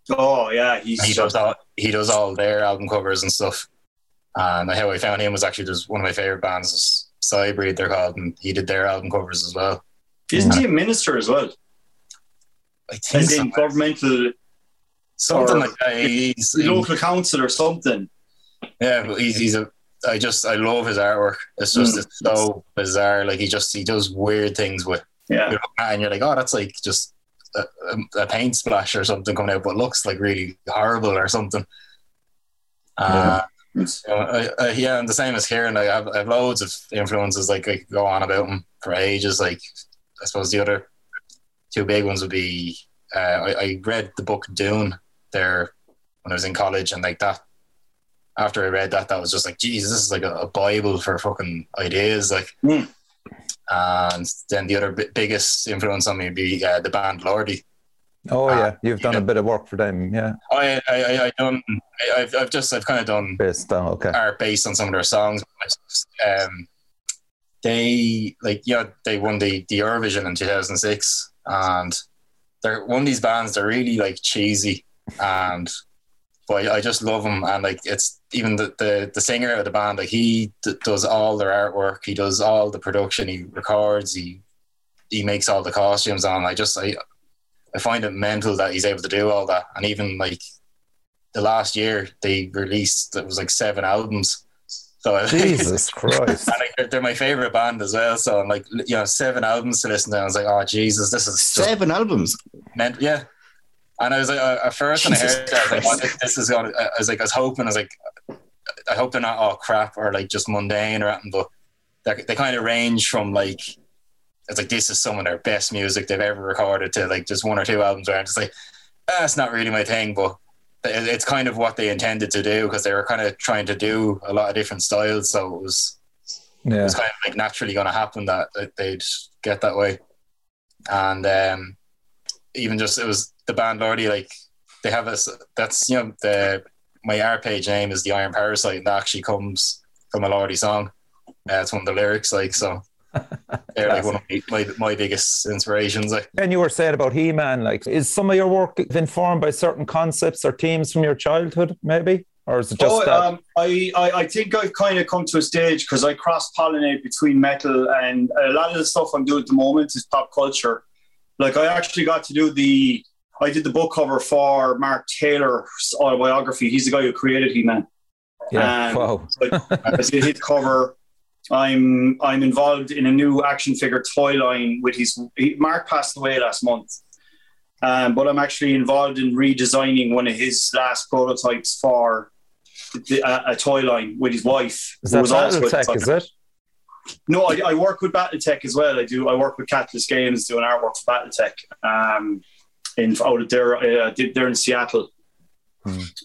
Oh, yeah. He does all their album covers and stuff. And how I found him was actually just one of my favourite bands, Cybreed, they're called, and he did their album covers as well. Isn't he a minister as well? I think as in governmental... Something like that. He's local council or something. Yeah, but he's a... I love his artwork. It's just it's so bizarre. Like he does weird things with, yeah. And you're like, oh, that's like just a paint splash or something coming out, but looks like really horrible or something. And the same as Ciaran. Like, I have loads of influences. Like I could go on about them for ages. Like I suppose the other two big ones would be I read the book Dune there when I was in college, and like that. After I read that was just like, geez, this is like a Bible for fucking ideas. Like, And then the other biggest influence on me would be the band Lordi. Oh yeah, you've done a bit of work for them, yeah. I've kind of done art based on some of their songs. They they won the Eurovision in 2006, and they're one of these bands. They're really like cheesy and. But I just love him, and like it's even the singer of the band. Like he does all their artwork, he does all the production, he records, he makes all the costumes. And I find it mental that he's able to do all that. And even like the last year, they released it was like 7 albums. So Jesus Christ! And they're my favorite band as well. So I'm like, you know, 7 albums to listen to. And I was like, oh Jesus, this is 7 albums. Yeah. And I was like, at first when I heard that, I was like, oh, this is going to, I was hoping, I hope they're not all crap or like just mundane or anything, but they kind of range from like, it's like, this is some of their best music they've ever recorded to like just 1 or 2 albums where I'm just like, that's not really my thing, but it's kind of what they intended to do, because they were kind of trying to do a lot of different styles. So it was kind of like naturally going to happen that they'd get that way. And even just, it was, the band Lordi, like they have us. That's, you know, my art page name is The Iron Parasite, and that actually comes from a Lordi song. It's one of the lyrics, like, so they're like one of my biggest inspirations. Like, and you were saying about He-Man, like, is some of your work informed by certain concepts or themes from your childhood, maybe, or is it just that? I think I've kind of come to a stage because I cross-pollinate between metal, and a lot of the stuff I'm doing at the moment is pop culture. Like, I actually got to do I did the book cover for Mark Taylor's autobiography. He's the guy who created He-Man. Yeah, wow. I did his cover. I'm involved in a new action figure toy line with his... Mark passed away last month. But I'm actually involved in redesigning one of his last prototypes for a toy line with his wife. Is that Battletech, is it? No, I work with Battletech as well. I work with Catalyst Games doing artwork for Battletech. They're in Seattle.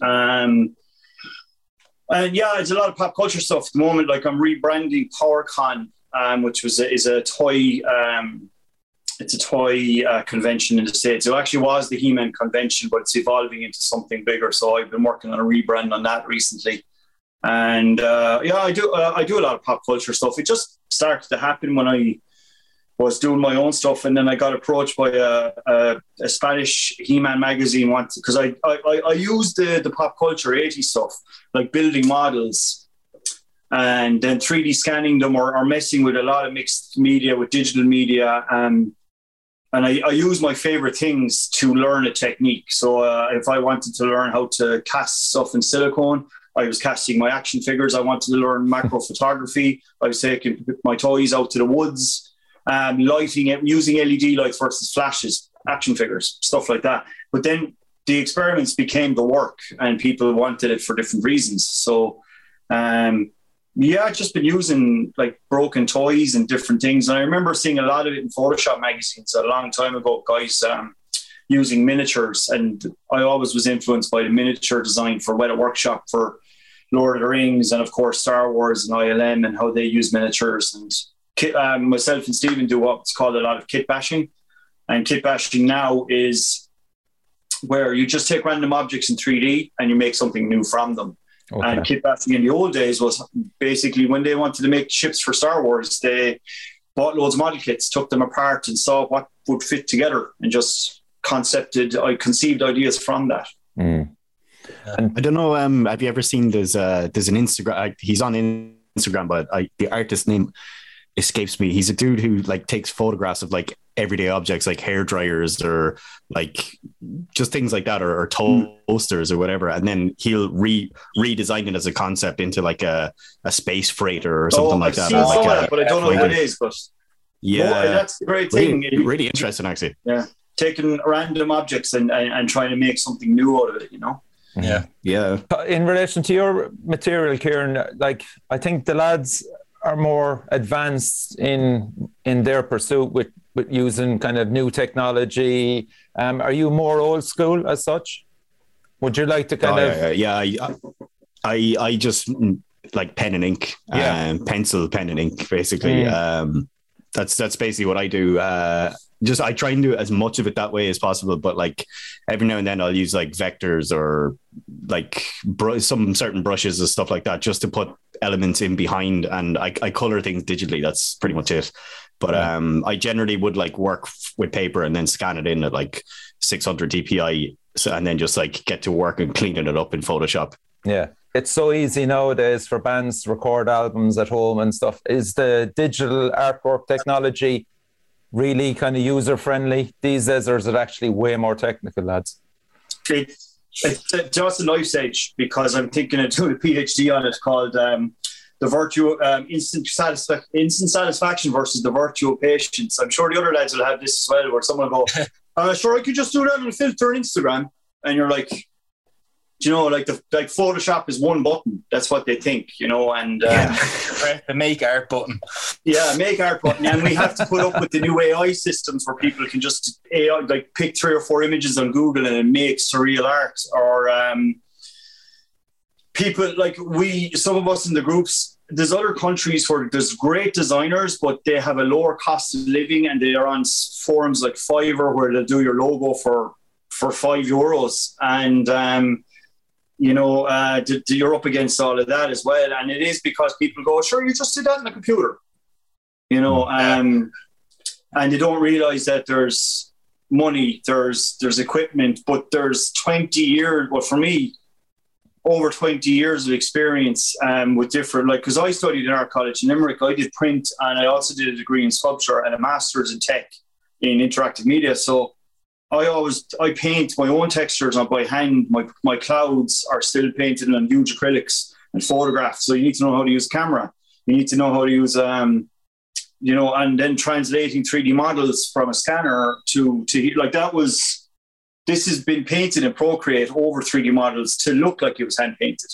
And yeah, it's a lot of pop culture stuff at the moment. Like I'm rebranding PowerCon, which is a toy. It's a toy convention in the States. It actually was the He-Man convention, but it's evolving into something bigger. So I've been working on a rebrand on that recently. And yeah, I do a lot of pop culture stuff. It just started to happen when I was doing my own stuff. And then I got approached by a Spanish He-Man magazine once, because I used the pop culture 80s stuff, like building models and then 3D scanning them or messing with a lot of mixed media, with digital media. And I use my favorite things to learn a technique. So if I wanted to learn how to cast stuff in silicone, I was casting my action figures. I wanted to learn macro photography. I was taking my toys out to the woods. Lighting it, using LED lights versus flashes, action figures, stuff like that. But then the experiments became the work, and people wanted it for different reasons. So, yeah, I've just been using like broken toys and different things. And I remember seeing a lot of it in Photoshop magazines a long time ago, guys using miniatures. And I always was influenced by the miniature design for Weta Workshop for Lord of the Rings and, of course, Star Wars and ILM and how they use miniatures. And myself and Stephen do what's called a lot of kit bashing. And kit bashing now is where you just take random objects in 3D and you make something new from them. Okay. And kit bashing in the old days was basically when they wanted to make ships for Star Wars, they bought loads of model kits, took them apart and saw what would fit together and just conceived ideas from that. Mm. I don't know, have you ever seen there's an Instagram, he's on Instagram, but the artist name escapes me. He's a dude who like takes photographs of like everyday objects, like hair dryers or like just things like that, or toasters or whatever, and then he'll redesign it as a concept into like a space freighter or something like that. But I don't know what it is. But yeah, that's the great thing. Really interesting, actually. Yeah, taking random objects and trying to make something new out of it. You know. Yeah, yeah. In relation to your material, Ciaran, like I think the lads are more advanced in their pursuit with using kind of new technology. Are you more old school as such? Would you like to kind of... Yeah, I just like pen and ink, pen and ink, basically. Mm. That's basically what I do. Just I try and do as much of it that way as possible, but like every now and then I'll use like vectors or like some certain brushes and stuff like that just to put elements in behind, and I color things digitally. That's pretty much it. But I generally would like work with paper and then scan it in at like 600 dpi, and then just like get to work and cleaning it up in Photoshop. Yeah. It's so easy nowadays for bands to record albums at home and stuff. Is the digital artwork technology really kind of user-friendly these days, or is it actually way more technical, lads? It's just a knife's edge, because I'm thinking of doing a PhD on it called The Virtue Instant Satisfaction versus the Virtue of Patience. I'm sure the other lads will have this as well, where someone will go, sure, I could just do that on a filter on Instagram. And you're like, you know, like Photoshop is one button. That's what they think, you know. And the make art button. Yeah, make art button. And we have to put up with the new AI systems where people can just AI, like pick 3 or 4 images on Google and make surreal art. Or people like some of us in the groups. There's other countries where there's great designers, but they have a lower cost of living, and they are on forums like Fiverr where they'll do your logo for €5, and you know, you're up against all of that as well. And it is because people go, sure, you just do that on the computer, you know, and they don't realize that there's money, there's equipment, but there's 20 years, well, for me, over 20 years of experience with different, like, because I studied in art college in Limerick, I did print, and I also did a degree in sculpture and a master's in tech in interactive media. So I paint my own textures by hand. My clouds are still painted on huge acrylics, and photograph. So you need to know how to use camera. You need to know how to use, and then translating 3D models from a scanner to like that was, this has been painted in Procreate over 3D models to look like it was hand painted,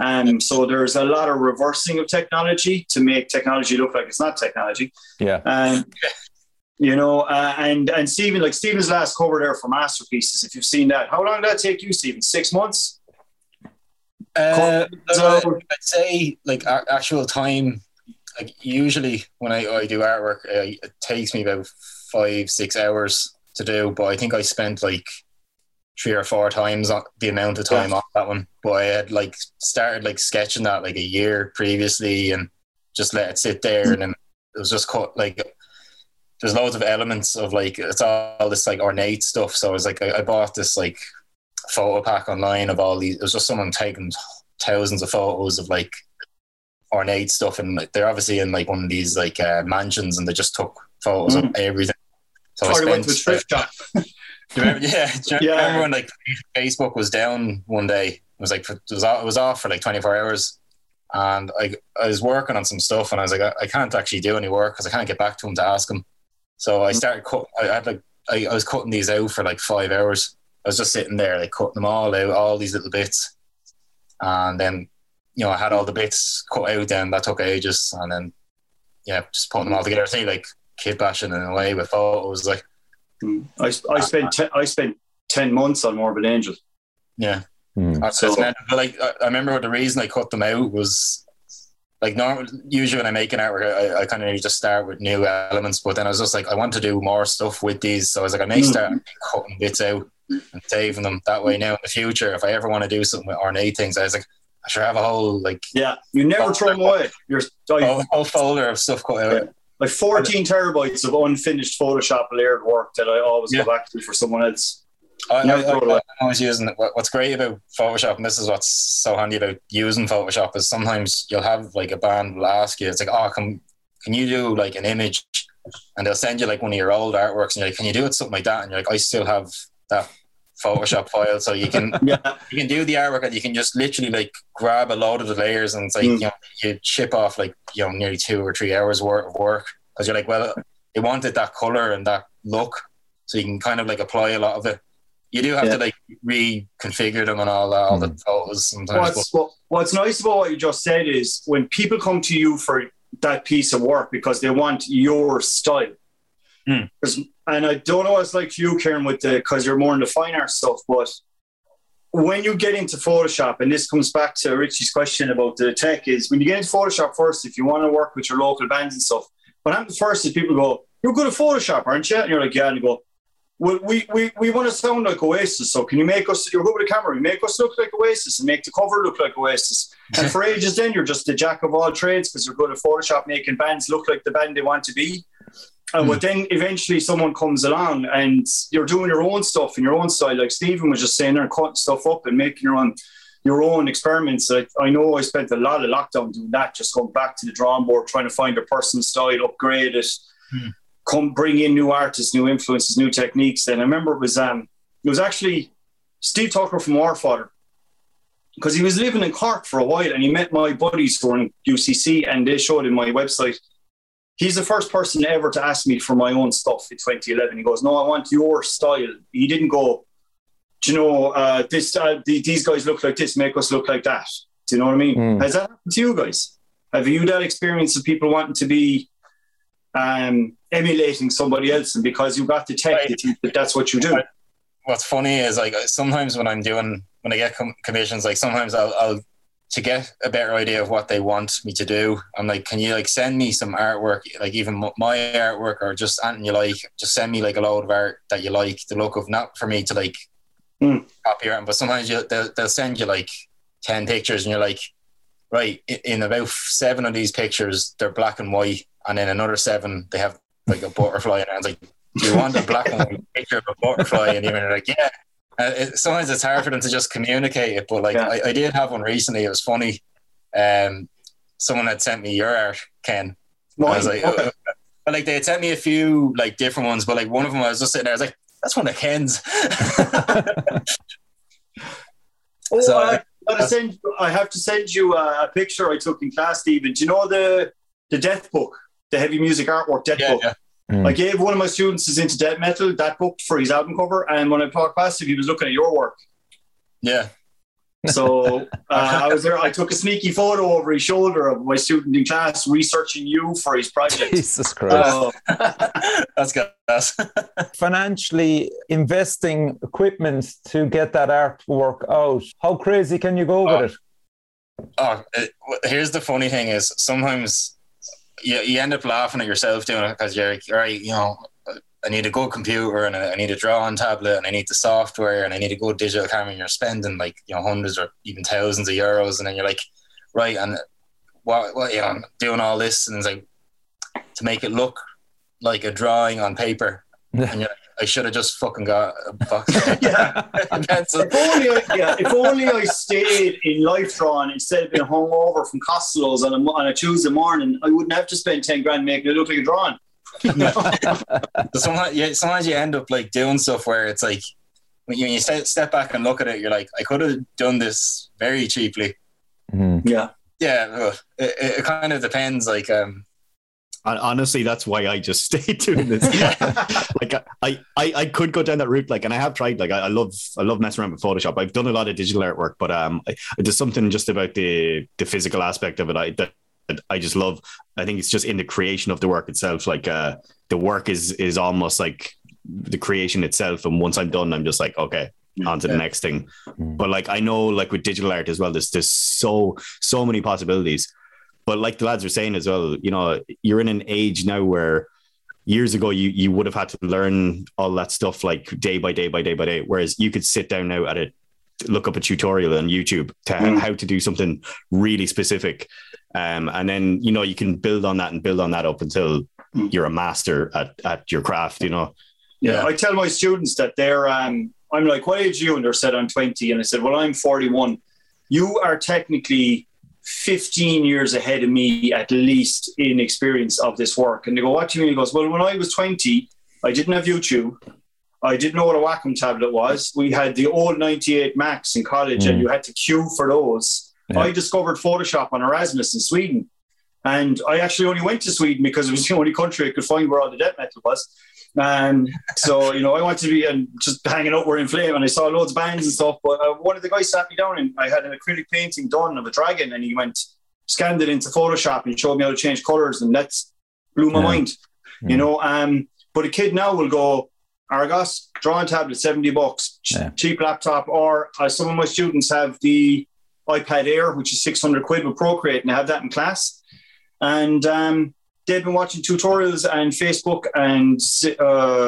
and so there's a lot of reversing of technology to make technology look like it's not technology. Yeah. And Stephen, like Stephen's last cover there for Masterpieces, if you've seen that, how long did that take you, Stephen? 6 months? I'd say like actual time, like usually when I do artwork, it takes me about 5-6 hours to do, but I think I spent like 3 or 4 times on the amount of time on that one. But I had like started like sketching that like a year previously and just let it sit there, and then it was just cut. Like there's loads of elements of like, it's all this like ornate stuff. So I was like, I bought this like photo pack online of all these. It was just someone taking thousands of photos of like ornate stuff, and like, they're obviously in like one of these like mansions, and they just took photos of everything. So I went to a thrift shop. Do you remember, remember when like Facebook was down one day? It was like it was off for like 24 hours, and I was working on some stuff, and I was like, I can't actually do any work because I can't get back to him to ask him. So I started cutting. I was cutting these out for like 5 hours. I was just sitting there like cutting them all out, all these little bits, and then I had all the bits cut out. Then that took ages, and then just putting them all together. See, like kid bashing in a way with photos, like. I spent 10 months on Morbid Angel. Yeah. So, but like, I remember the reason I cut them out was like, usually when I make an artwork, I kind of just start with new elements, but then I was just like, I want to do more stuff with these. So I was like, I may start cutting bits out and saving them that way. Now in the future, if I ever want to do something with ornate things, I was like, I should have a whole like... Yeah, you never throw them away. You're a whole folder of stuff cut out. Yeah. Like 14 terabytes of unfinished Photoshop layered work that I always go back to for someone else. I'm always using it. What's great about Photoshop, and this is what's so handy about using Photoshop, is sometimes you'll have like a band will ask you, it's like, oh, can you do like an image? And they'll send you like one of your old artworks, and you're like, can you do it something like that? And you're like, I still have that Photoshop file, so you can you can do the artwork, and you can just literally like grab a load of the layers, and it's like you chip off like nearly 2 or 3 hours worth of work, because you're like, well, they wanted that color and that look, so you can kind of like apply a lot of it. You do have to like reconfigure them and all that, all the photos sometimes. What's nice about what you just said is when people come to you for that piece of work because they want your style. And I don't know what it's like for you, Ciaran, because you're more into fine art stuff, but when you get into Photoshop, and this comes back to Richie's question about the tech, is when you get into Photoshop first, if you want to work with your local bands and stuff, what happens first is people go, you're good at Photoshop, aren't you? And you're like, yeah. And they go, well, we want to sound like Oasis, so can you make us, you're good with the camera, you make us look like Oasis and make the cover look like Oasis. And for ages then, you're just the jack of all trades because you're good at Photoshop, making bands look like the band they want to be. But then eventually someone comes along and you're doing your own stuff in your own style. Like Stephen was just saying, they're cutting stuff up and making your own experiments. I know I spent a lot of lockdown doing that, just going back to the drawing board, trying to find a personal style, upgrade it, bring in new artists, new influences, new techniques. And I remember it was actually Steve Tucker from Warfather, because he was living in Cork for a while, and he met my buddies who were in UCC, and they showed him my website. He's the first person ever to ask me for my own stuff in 2011. He goes, no, I want your style. He didn't go, these guys look like this, make us look like that. Do you know what I mean? Has that happened to you guys? Have you that experience of people wanting to be emulating somebody else, and because you've got the tech, you think that that's what you do? What's funny is like sometimes when I get commissions, like sometimes I'll to get a better idea of what they want me to do, I'm like, can you like send me some artwork, like even my artwork or just anything you like, just send me like a load of art that you like the look of, not for me to like copy around. But sometimes they'll send you like 10 pictures and you're like, right, in about 7 of these pictures, they're black and white. And then another 7, they have like a butterfly. And I was like, do you want a black and white picture of a butterfly? And you're like, yeah. Sometimes it's hard for them to just communicate it, but like I did have one recently. It was funny. Someone had sent me your art, Ken. I was like, like they had sent me a few like different ones, but like one of them I was just sitting there, I was like, that's one of Ken's. So, I have to send you a picture I took in class, Stephen. Do you know the Death Book, the heavy music artwork Death Book? Yeah. Mm. I gave one of my students who's into death metal that book for his album cover, and when I talked past him, he was looking at your work. Yeah. So I was there. I took a sneaky photo over his shoulder of my student in class researching you for his project. Jesus Christ. That's good. Financially investing equipment to get that artwork out. How crazy can you go with it? Here's the funny thing is sometimes you end up laughing at yourself doing it because you're like, right, you know, I need a good computer and I need a drawing tablet and I need the software and I need a good digital camera, and you're spending like, you know, hundreds or even thousands of euros, and then you're like, right, and what you know, I'm doing all this, and it's like to make it look like a drawing on paper. And you're like, I should have just fucking got a box. Yeah. If only I stayed in life drawing instead of being hungover from Costello's on a Tuesday morning, I wouldn't have to spend 10 grand making it look like a drawing. Sometimes you end up like doing stuff where it's like when you step back and look at it, you're like, I could have done this very cheaply. Mm-hmm. Yeah. It kind of depends. Like, and honestly, that's why I just stayed doing this. Like, I could go down that route. Like, and I have tried. Like, I love messing around with Photoshop. I've done a lot of digital artwork, but there's something just about the physical aspect of it that I just love. I think it's just in the creation of the work itself. Like the work is almost like the creation itself. And once I'm done, I'm just like, okay, on to the next thing. But like, I know like with digital art as well, there's so many possibilities, but like the lads are saying as well, you know, you're in an age now where years ago, you would have had to learn all that stuff like day by day. Whereas you could sit down now at it, look up a tutorial on YouTube to how to do something really specific. And then, you know, you can build on that up until you're a master at your craft, you know? Yeah. I tell my students that they're, I'm like, what age are you? And they're said, I'm 20. And I said, well, I'm 41. You are technically 15 years ahead of me, at least in experience of this work. And they go, what do you mean? He goes, well, when I was 20, I didn't have YouTube. I didn't know what a Wacom tablet was. We had the old 98 Macs in college and you had to queue for those. Yeah. I discovered Photoshop on Erasmus in Sweden. And I actually only went to Sweden because it was the only country I could find where all the death metal was. And so, you know, I wanted to be just hanging out where in Flame, and I saw loads of bands and stuff. But one of the guys sat me down and I had an acrylic painting done of a dragon, and he went, scanned it into Photoshop and showed me how to change colours, and that blew my mind, you know. But a kid now will go, Argos, drawing tablet, $70, cheap laptop, or some of my students have the iPad Air, which is $600 with Procreate, and I have that in class. And they've been watching tutorials and Facebook and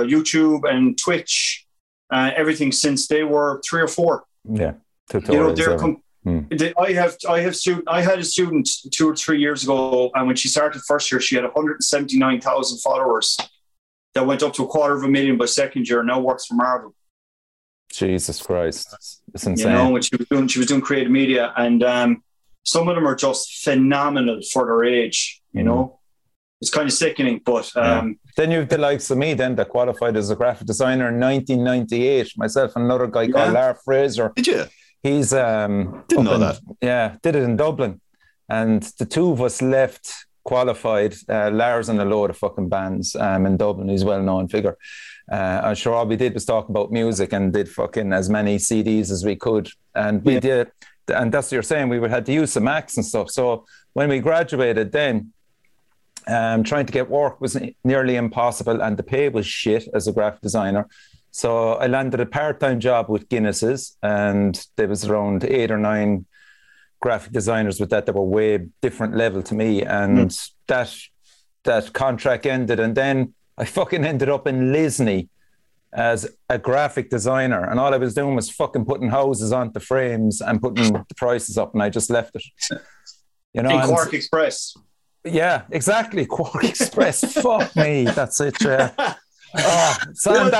YouTube and Twitch and everything since they were 3 or 4. Yeah, tutorials. You know, I had a student 2 or 3 years ago, and when she started first year, she had 179,000 followers. That went up to 250,000 by second year, and now works for Marvel. Jesus Christ. It's insane. You know, what she was doing creative media, and some of them are just phenomenal for their age, you know. It's kind of sickening, but... Then you have the likes of me then that qualified as a graphic designer in 1998, myself and another guy called Lar Fraser. Did you? He's... Didn't know that. Yeah, did it in Dublin. And the two of us left... qualified, Lars and a load of fucking bands in Dublin. He's a well-known figure. I'm sure all we did was talk about music and did fucking as many CDs as we could. And we did, and that's what you're saying, we had to use some Macs and stuff. So when we graduated then, trying to get work was nearly impossible, and the pay was shit as a graphic designer. So I landed a part-time job with Guinness's, and there was around 8 or 9 graphic designers with that were way different level to me, and that contract ended, and then I fucking ended up in Lisney as a graphic designer, and all I was doing was fucking putting houses onto frames and putting the prices up, and I just left it, you know. In Cork Express. Yeah, exactly, Cork Express. Fuck me, that's it. That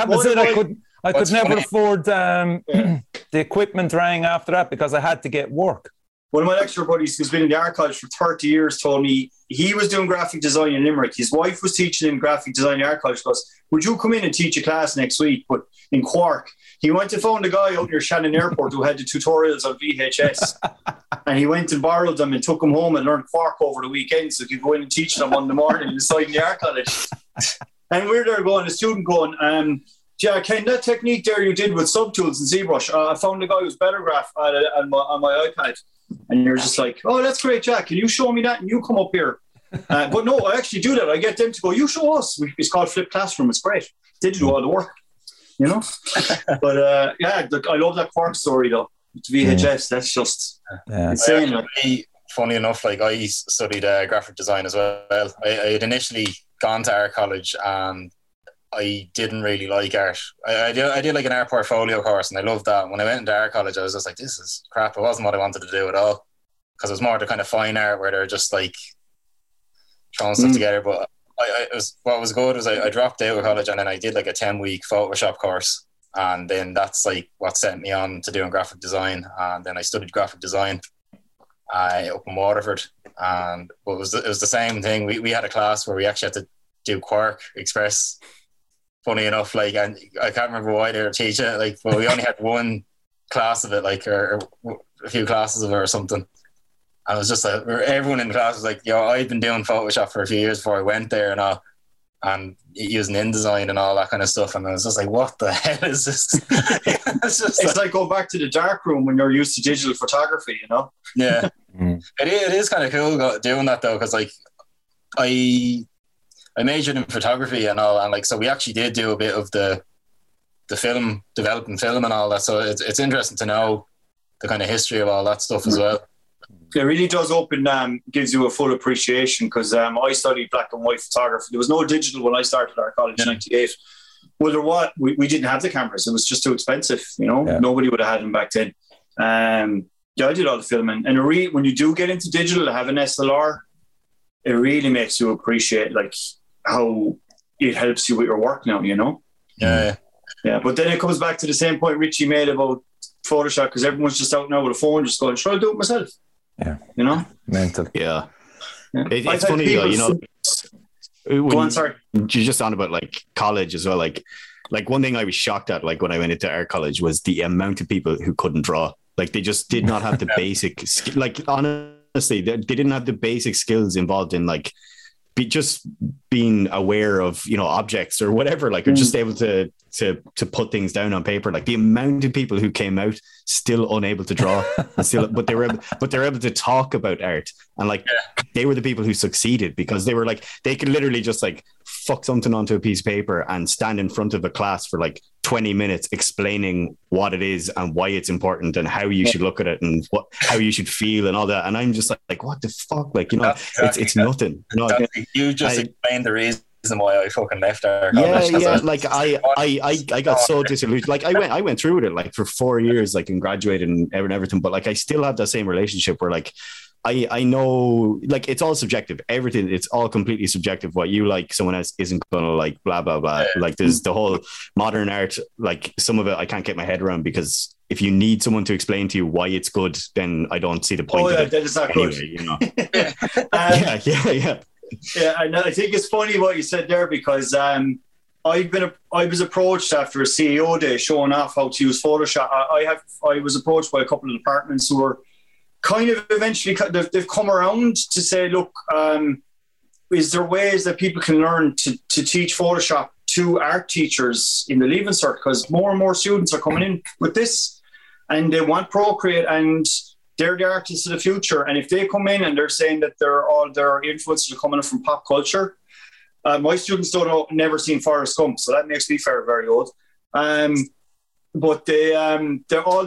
was it. I could never afford the equipment rang after that because I had to get work. One of my lecturer buddies who's been in the art college for 30 years told me he was doing graphic design in Limerick. His wife was teaching in graphic design in the art college. He goes, would you come in and teach a class next week? But in Cork, he went to phone the guy out near Shannon Airport who had the tutorials on VHS. And he went and borrowed them and took them home and learned Cork over the weekend so he could go in and teach them on the morning inside the art college. And we're there going, a student going, yeah, Ken, that technique there you did with subtools and ZBrush, I found a guy who's better graph on my iPad. And you're just like, oh, that's great, Jack. Can you show me that? And you come up here. But no, I actually do that. I get them to go, you show us. It's called Flip Classroom. It's great. They do all the work, you know? But yeah, I love that Quark story, though. It's VHS. That's just insane. Funny enough, like I studied graphic design as well. I had initially gone to art college and I didn't really like art. I did like an art portfolio course and I loved that. And when I went into art college, I was just like, this is crap. It wasn't what I wanted to do at all. Because it was more the kind of fine art where they're just like throwing stuff together. But what was good was I dropped out of college and then I did like a 10-week Photoshop course. And then that's like what set me on to doing graphic design. And then I studied graphic design up in Waterford. And it was the same thing. We had a class where we actually had to do Quark Express. Funny enough, like, and I can't remember why they were teaching it, like, but we only had one class of it, like, or a few classes of it or something. And it was just like, everyone in the class was like, yo, I've been doing Photoshop for a few years before I went there and all, and using InDesign and all that kind of stuff. And I was just like, what the hell is this? it's like going back to the dark room when you're used to digital photography, you know? Yeah. It is kind of cool doing that, though, because, like, I majored in photography and all, and like, so we actually did do a bit of the film, developing film and all that. So it's interesting to know the kind of history of all that stuff as well. It really does open, gives you a full appreciation because I studied black and white photography. There was no digital when I started our college in 98. Whether what, we didn't have the cameras. It was just too expensive, you know? Yeah. Nobody would have had them back then. I did all the filming. And when you do get into digital, have an SLR, it really makes you appreciate, like, how it helps you with your work now, you know? Yeah. But then it comes back to the same point Richie made about Photoshop, because everyone's just out now with a phone just going, sure, I'll do it myself. Yeah. You know? Mental. Yeah. It's funny, though, you know. Go on, sorry. You just on about, like, college as well. Like, one thing I was shocked at, like, when I went into art college was the amount of people who couldn't draw. Like, they just did not have the basic... Like, honestly, they didn't have the basic skills involved in, like... just being aware of, you know, objects or whatever, like, or just able to put things down on paper. Like, the amount of people who came out still unable to draw, and still, but they're able to talk about art, and like they were the people who succeeded because they were like, they could literally just like fuck something onto a piece of paper and stand in front of a class for like 20 minutes explaining what it is and why it's important and how you should look at it and what, how you should feel and all that. And I'm just like what the fuck? Like, you know, it's nothing. No, you just explained the reason why I fucking left our college. Yeah. Like I got so disillusioned. Like I went through with it like for 4 years, like, and graduated and everything. But like, I still have that same relationship where like, I know, like, it's all subjective. Everything, it's all completely subjective. What you like, someone else isn't gonna like, blah blah blah. Like, there's the whole modern art, like some of it I can't get my head around because if you need someone to explain to you why it's good, then I don't see the point of it. That is not anyway, good, you know. Yeah, and I think it's funny what you said there because I was approached after a CEO day showing off how to use Photoshop. I was approached by a couple of departments who were kind of eventually they've come around to say, look, is there ways that people can learn to teach Photoshop to art teachers in the Leaving Cert? Because more and more students are coming in with this and they want Procreate and they're the artists of the future. And if they come in and they're saying that their influences are coming from pop culture, my students never seen Forrest Gump, so that makes me very old. But all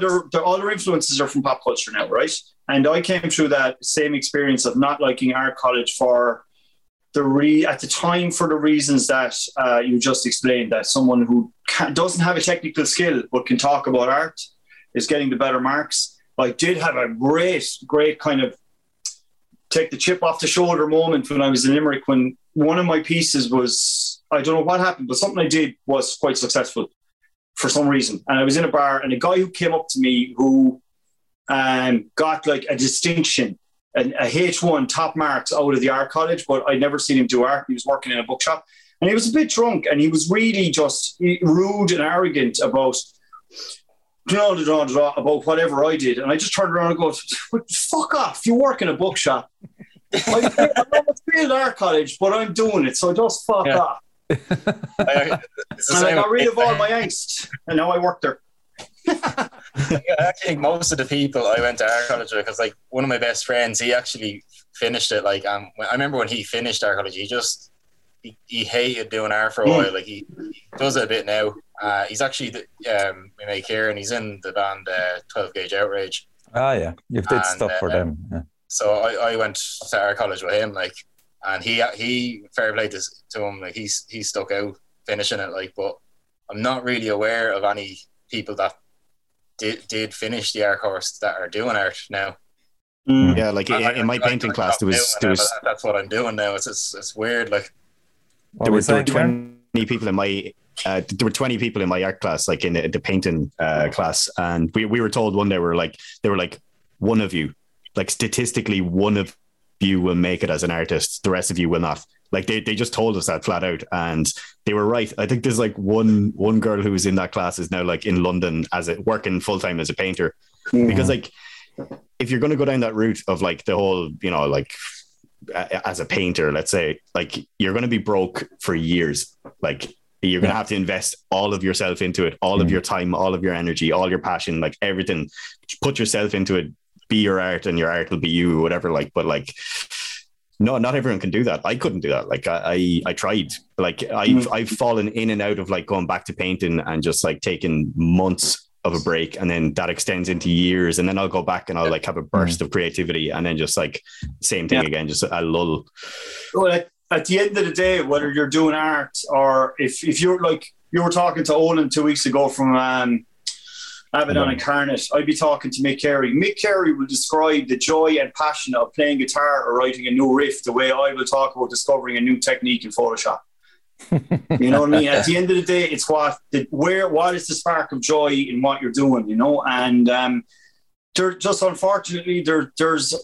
their influences are from pop culture now, right? And I came through that same experience of not liking art college for the reasons that you just explained, that someone who doesn't have a technical skill but can talk about art is getting the better marks. I did have a great kind of take the chip off the shoulder moment when I was in Limerick when one of my pieces was, I don't know what happened, but something I did was quite successful for some reason. And I was in a bar and a guy who came up to me who got like a distinction, a H1 top marks out of the art college, but I'd never seen him do art. He was working in a bookshop and he was a bit drunk and he was really just rude and arrogant about about whatever I did. And I just turned around and go, fuck off, you work in a bookshop. I failed art college, but I'm doing it, so just fuck off. And I got rid of all my angst and now I work there. I actually think most of the people I went to art college with, because like one of my best friends, he actually finished it. Like I remember when he finished art college, he hated doing art for a while. Like he does it a bit now. He's actually we make here, and he's in the band 12 Gauge Outrage. Ah, yeah, you've did stuff for them. Yeah. So I went to art college with him, like, and he fair play to him, like he stuck out finishing it, like. But I'm not really aware of any people that did finish the art course that are doing art now. Yeah, like in my painting class, there was that's what I'm doing now. It's weird. Like there were 20 people in my there were 20 people in my art class, like in the painting class, and we were told one day they were like one of you, like statistically one of you will make it as an artist, the rest of you will not. Like they just told us that flat out, and they were right. I think there's like one girl who was in that class is now like in London working full time as a painter, because like if you're going to go down that route of like the whole, you know, like as a painter, let's say, like you're going to be broke for years. Like you're going to have to invest all of yourself into it, all of your time, all of your energy, all your passion, like everything. Put yourself into it. Be your art, and your art will be you, whatever. Like, but like. No, not everyone can do that. I couldn't do that. Like I tried. Like I've fallen in and out of like going back to painting and just like taking months of a break, and then that extends into years, and then I'll go back and I'll like have a burst of creativity, and then just like same thing again, just a lull. Well, at the end of the day, whether you're doing art or if you're like you were talking to Olin 2 weeks ago from Abaddon Incarnate, I'd be talking to Mick Carey. Mick Carey will describe the joy and passion of playing guitar or writing a new riff the way I will talk about discovering a new technique in Photoshop. You know what I mean? At the end of the day, it's what is the spark of joy in what you're doing, you know? And there, just unfortunately, there's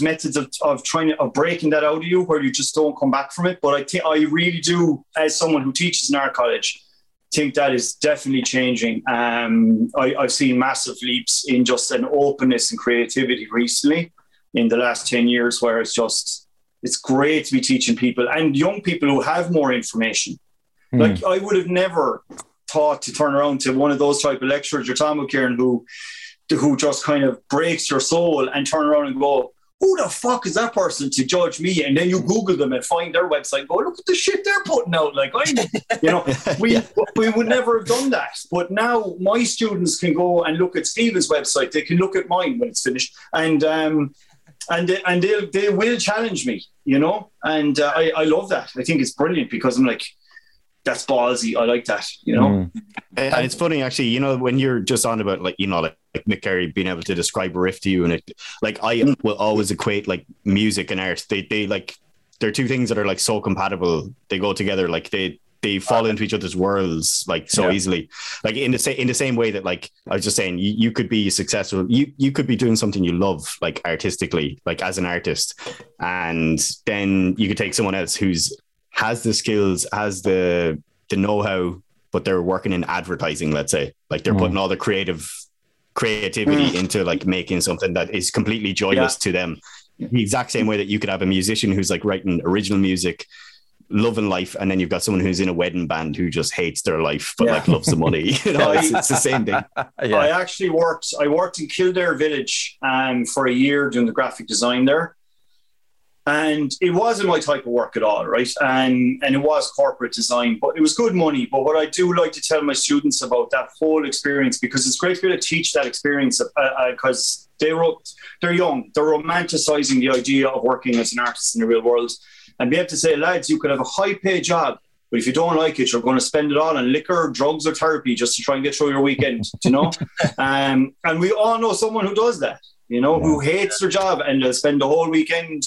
methods of breaking that out of you where you just don't come back from it. But I really do, as someone who teaches in art college, think that is definitely changing. I've seen massive leaps in just an openness and creativity recently in the last 10 years, where it's great to be teaching people and young people who have more information. Like I would have never thought to turn around to one of those type of lecturers you're talking about, Ciaran, who just kind of breaks your soul and turn around and go, who the fuck is that person to judge me? And then you Google them and find their website and go, look at the shit they're putting out. Like, you know, we would never have done that. But now my students can go and look at Stephen's website. They can look at mine when it's finished. And they will challenge me, you know? And I love that. I think it's brilliant, because I'm like, that's ballsy. I like that, you know? And it's funny, actually, you know, when you're just on about, like, you know, like Mick Carey being able to describe a riff to you, and it, like, I will always equate like music and art. They like, they're two things that are like so compatible. They go together. Like they fall into each other's worlds, like so easily, like in the same way that, like, I was just saying, you could be successful. You could be doing something you love, like artistically, like as an artist. And then you could take someone else who's has the skills, has the know-how, but they're working in advertising, let's say, like they're putting all the creativity into like making something that is completely joyless to them. The exact same way that you could have a musician who's like writing original music, loving life, and then you've got someone who's in a wedding band who just hates their life but like loves the money. You know, it's the same thing. Yeah. I actually worked in Kildare Village for a year doing the graphic design there. And it wasn't my type of work at all, right? And it was corporate design, but it was good money. But what I do like to tell my students about that whole experience, because it's great to be able to teach that experience, because they're young, they're romanticizing the idea of working as an artist in the real world, and be able to say, lads, you could have a high-paid job, but if you don't like it, you're going to spend it all on liquor, drugs, or therapy just to try and get through your weekend, you know? And we all know someone who does that, you know, who hates their job and they'll spend the whole weekend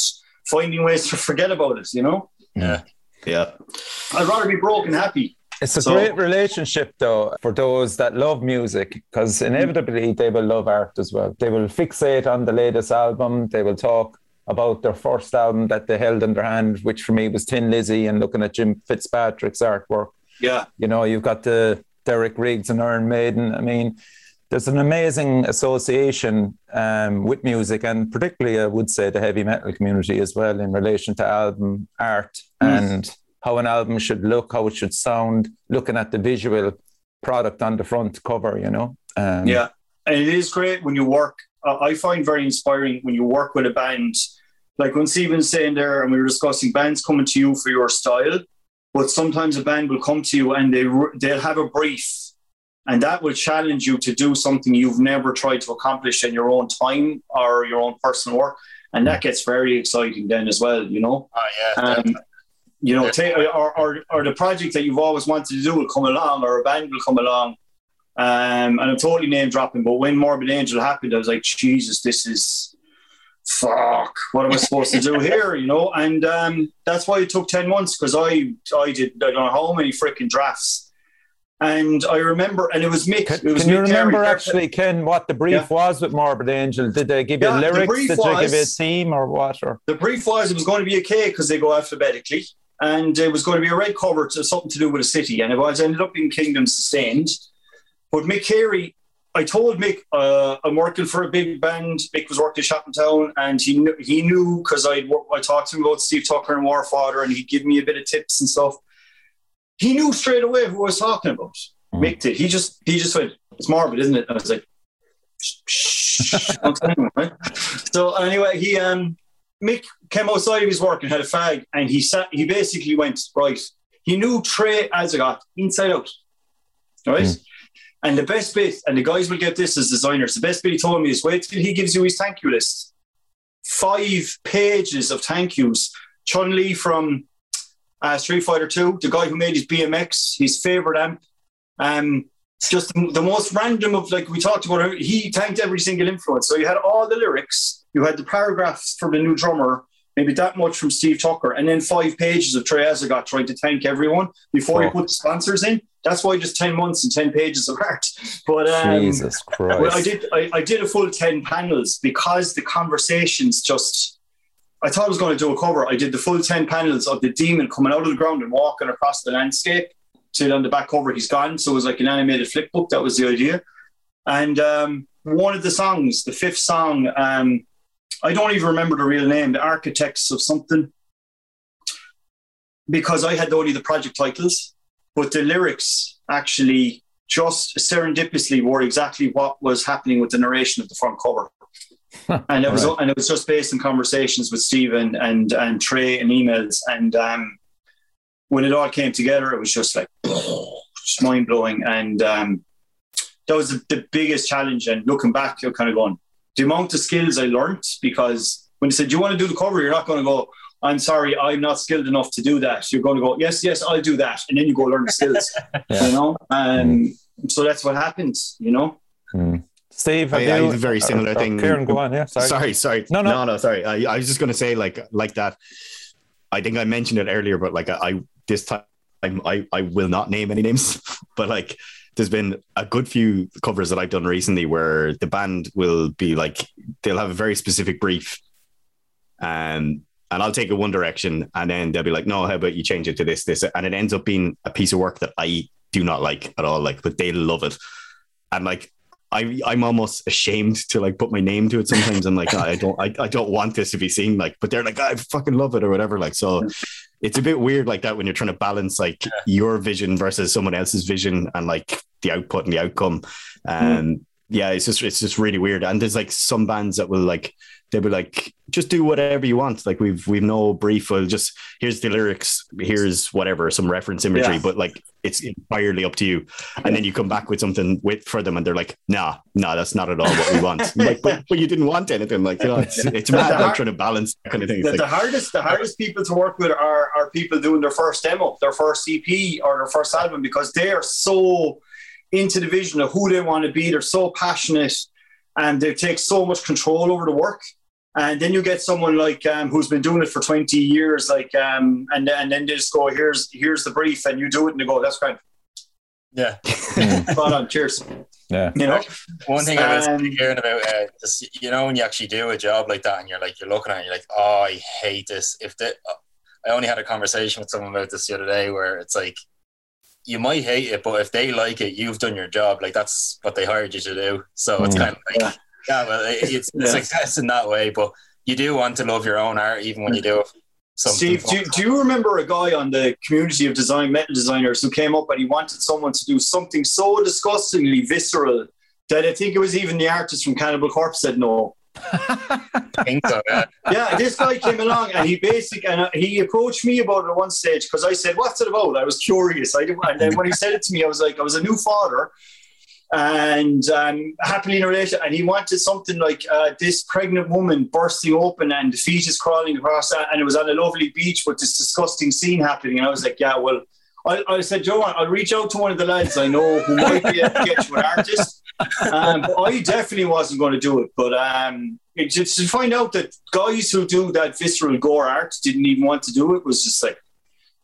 finding ways to forget about it, you know? Yeah. I'd rather be broke and happy. It's a great relationship, though, for those that love music, because inevitably they will love art as well. They will fixate on the latest album. They will talk about their first album that they held in their hand, which for me was Thin Lizzy, and looking at Jim Fitzpatrick's artwork. Yeah. You know, you've got the Derek Riggs and Iron Maiden. I mean, there's an amazing association with music, and particularly I would say the heavy metal community as well, in relation to album art and how an album should look, how it should sound, looking at the visual product on the front cover, you know. Yeah, and it is great when you work. I find very inspiring when you work with a band. Like when Stephen's saying there, and we were discussing bands coming to you for your style, but sometimes a band will come to you and they'll have a brief, and that will challenge you to do something you've never tried to accomplish in your own time or your own personal work. And that gets very exciting then as well, you know. Oh, yeah. You know, or the project that you've always wanted to do will come along, or a band will come along. And I'm totally name dropping, but when Morbid Angel happened, I was like, Jesus, this is fuck. What am I supposed to do here? You know, and that's why it took 10 months, because I did I don't know how many freaking drafts, and I remember, and it was Mick. Can you remember actually, Ken, what the brief was with Morbid Angel? Did they give you lyrics? Did they give you a theme or what? Or the brief was it was going to be a K, because they go alphabetically. And it was going to be a red cover to something to do with a city. And it was ended up being Kingdom Sustained. But Mick Carey, I told Mick, I'm working for a big band. Mick was working at Shop in Town, and he knew, because I talked to him about Steve Tucker and Warfather, and he'd give me a bit of tips and stuff. He knew straight away who I was talking about. Mick did. He just went, it's Morbid, isn't it? And I was like, shh. Don't tell anyone, right? So anyway, he... Mick came outside of his work and had a fag, and he basically went, right, he knew Trey as I got inside out, right? And the best bit, and the guys will get this as designers, the best bit he told me is, wait till he gives you his thank you list. 5 pages of thank yous. Chun Li from Street Fighter 2, the guy who made his BMX, his favourite amp, just the most random of, like we talked about, he thanked every single influence. So you had all the lyrics, you had the paragraphs from the new drummer, maybe that much from Steve Tucker, and then 5 pages of Trey Azagot trying to thank everyone before you put the sponsors in. That's why just 10 months and 10 pages of art. But Jesus Christ. Well, I did a full 10 panels, because the conversations just, I thought I was going to do a cover. I did the full 10 panels of the demon coming out of the ground and walking across the landscape. So on the back cover, he's gone. So it was like an animated flip book. That was the idea. And one of the songs, the fifth song, I don't even remember the real name, the Architects of something, because I had only the project titles, but the lyrics actually just serendipitously were exactly what was happening with the narration of the front cover. And it was right. And it was just based on conversations with Stephen and Trey and emails. And when it all came together, it was just like just mind-blowing. And that was the biggest challenge. And looking back, you're kind of going, the amount of skills I learned, because when they said, do you want to do the cover? You're not going to go, I'm sorry, I'm not skilled enough to do that. You're going to go, yes, I'll do that. And then you go learn the skills, you know? And so that's what happens, you know? Steve, I have a very similar thing. Ciaran, go on, yeah. Sorry. No, sorry. I was just going to say like that. I think I mentioned it earlier, but like I will not name any names, but like, there's been a good few covers that I've done recently where the band will be like, they'll have a very specific brief and I'll take it one direction, and then they'll be like, no, how about you change it to this, and it ends up being a piece of work that I do not like at all, like, but they love it. And like, I'm almost ashamed to like put my name to it sometimes. I'm like, I don't want this to be seen, like, but they're like, I fucking love it or whatever. Like, so it's a bit weird like that when you're trying to balance like your vision versus someone else's vision and like the output and the outcome. Yeah, it's just really weird. And there's like some bands that will like, they'll be like, just do whatever you want. Like we've no brief. We'll just, here's the lyrics, here's whatever, some reference imagery, but like it's entirely up to you. And then you come back with something for them and they're like, nah, that's not at all what we want. Like, but you didn't want anything. Like, you know, it's mad like trying to balance that kind of thing. Like, the hardest people to work with are people doing their first demo, their first EP or their first album, because they are so into the vision of who they want to be. They're so passionate and they take so much control over the work. And then you get someone like who's been doing it for 20 years, like, and then they just go, here's the brief, and you do it, and they go, that's great. Yeah. Spot on. Cheers. Yeah. You know, one thing I was hearing about, just, you know, when you actually do a job like that and you're like, you're looking at it and you're like, oh, I hate this. If the, I only had a conversation with someone about this the other day where it's like, you might hate it, but if they like it, you've done your job. Like, that's what they hired you to do. So it's kind of like, well, it's success in that way, but you do want to love your own art even when you do it. Steve, do you remember a guy on the community of design metal designers who came up and he wanted someone to do something so disgustingly visceral that I think it was even the artist from Cannibal Corpse said no? I think so, yeah. Yeah, this guy came along and he basically, and he approached me about it at one stage because I said, what's it about? I was curious. And then when he said it to me, I was like, I was a new father and happily in a relationship, and he wanted something like this pregnant woman bursting open and the fetus crawling across, and it was on a lovely beach with this disgusting scene happening. And I was like, yeah, well, I said, Joe, I'll reach out to one of the lads I know who might be able to get you an artist. But I definitely wasn't going to do it. But just to find out that guys who do that visceral gore art didn't even want to do it was just like,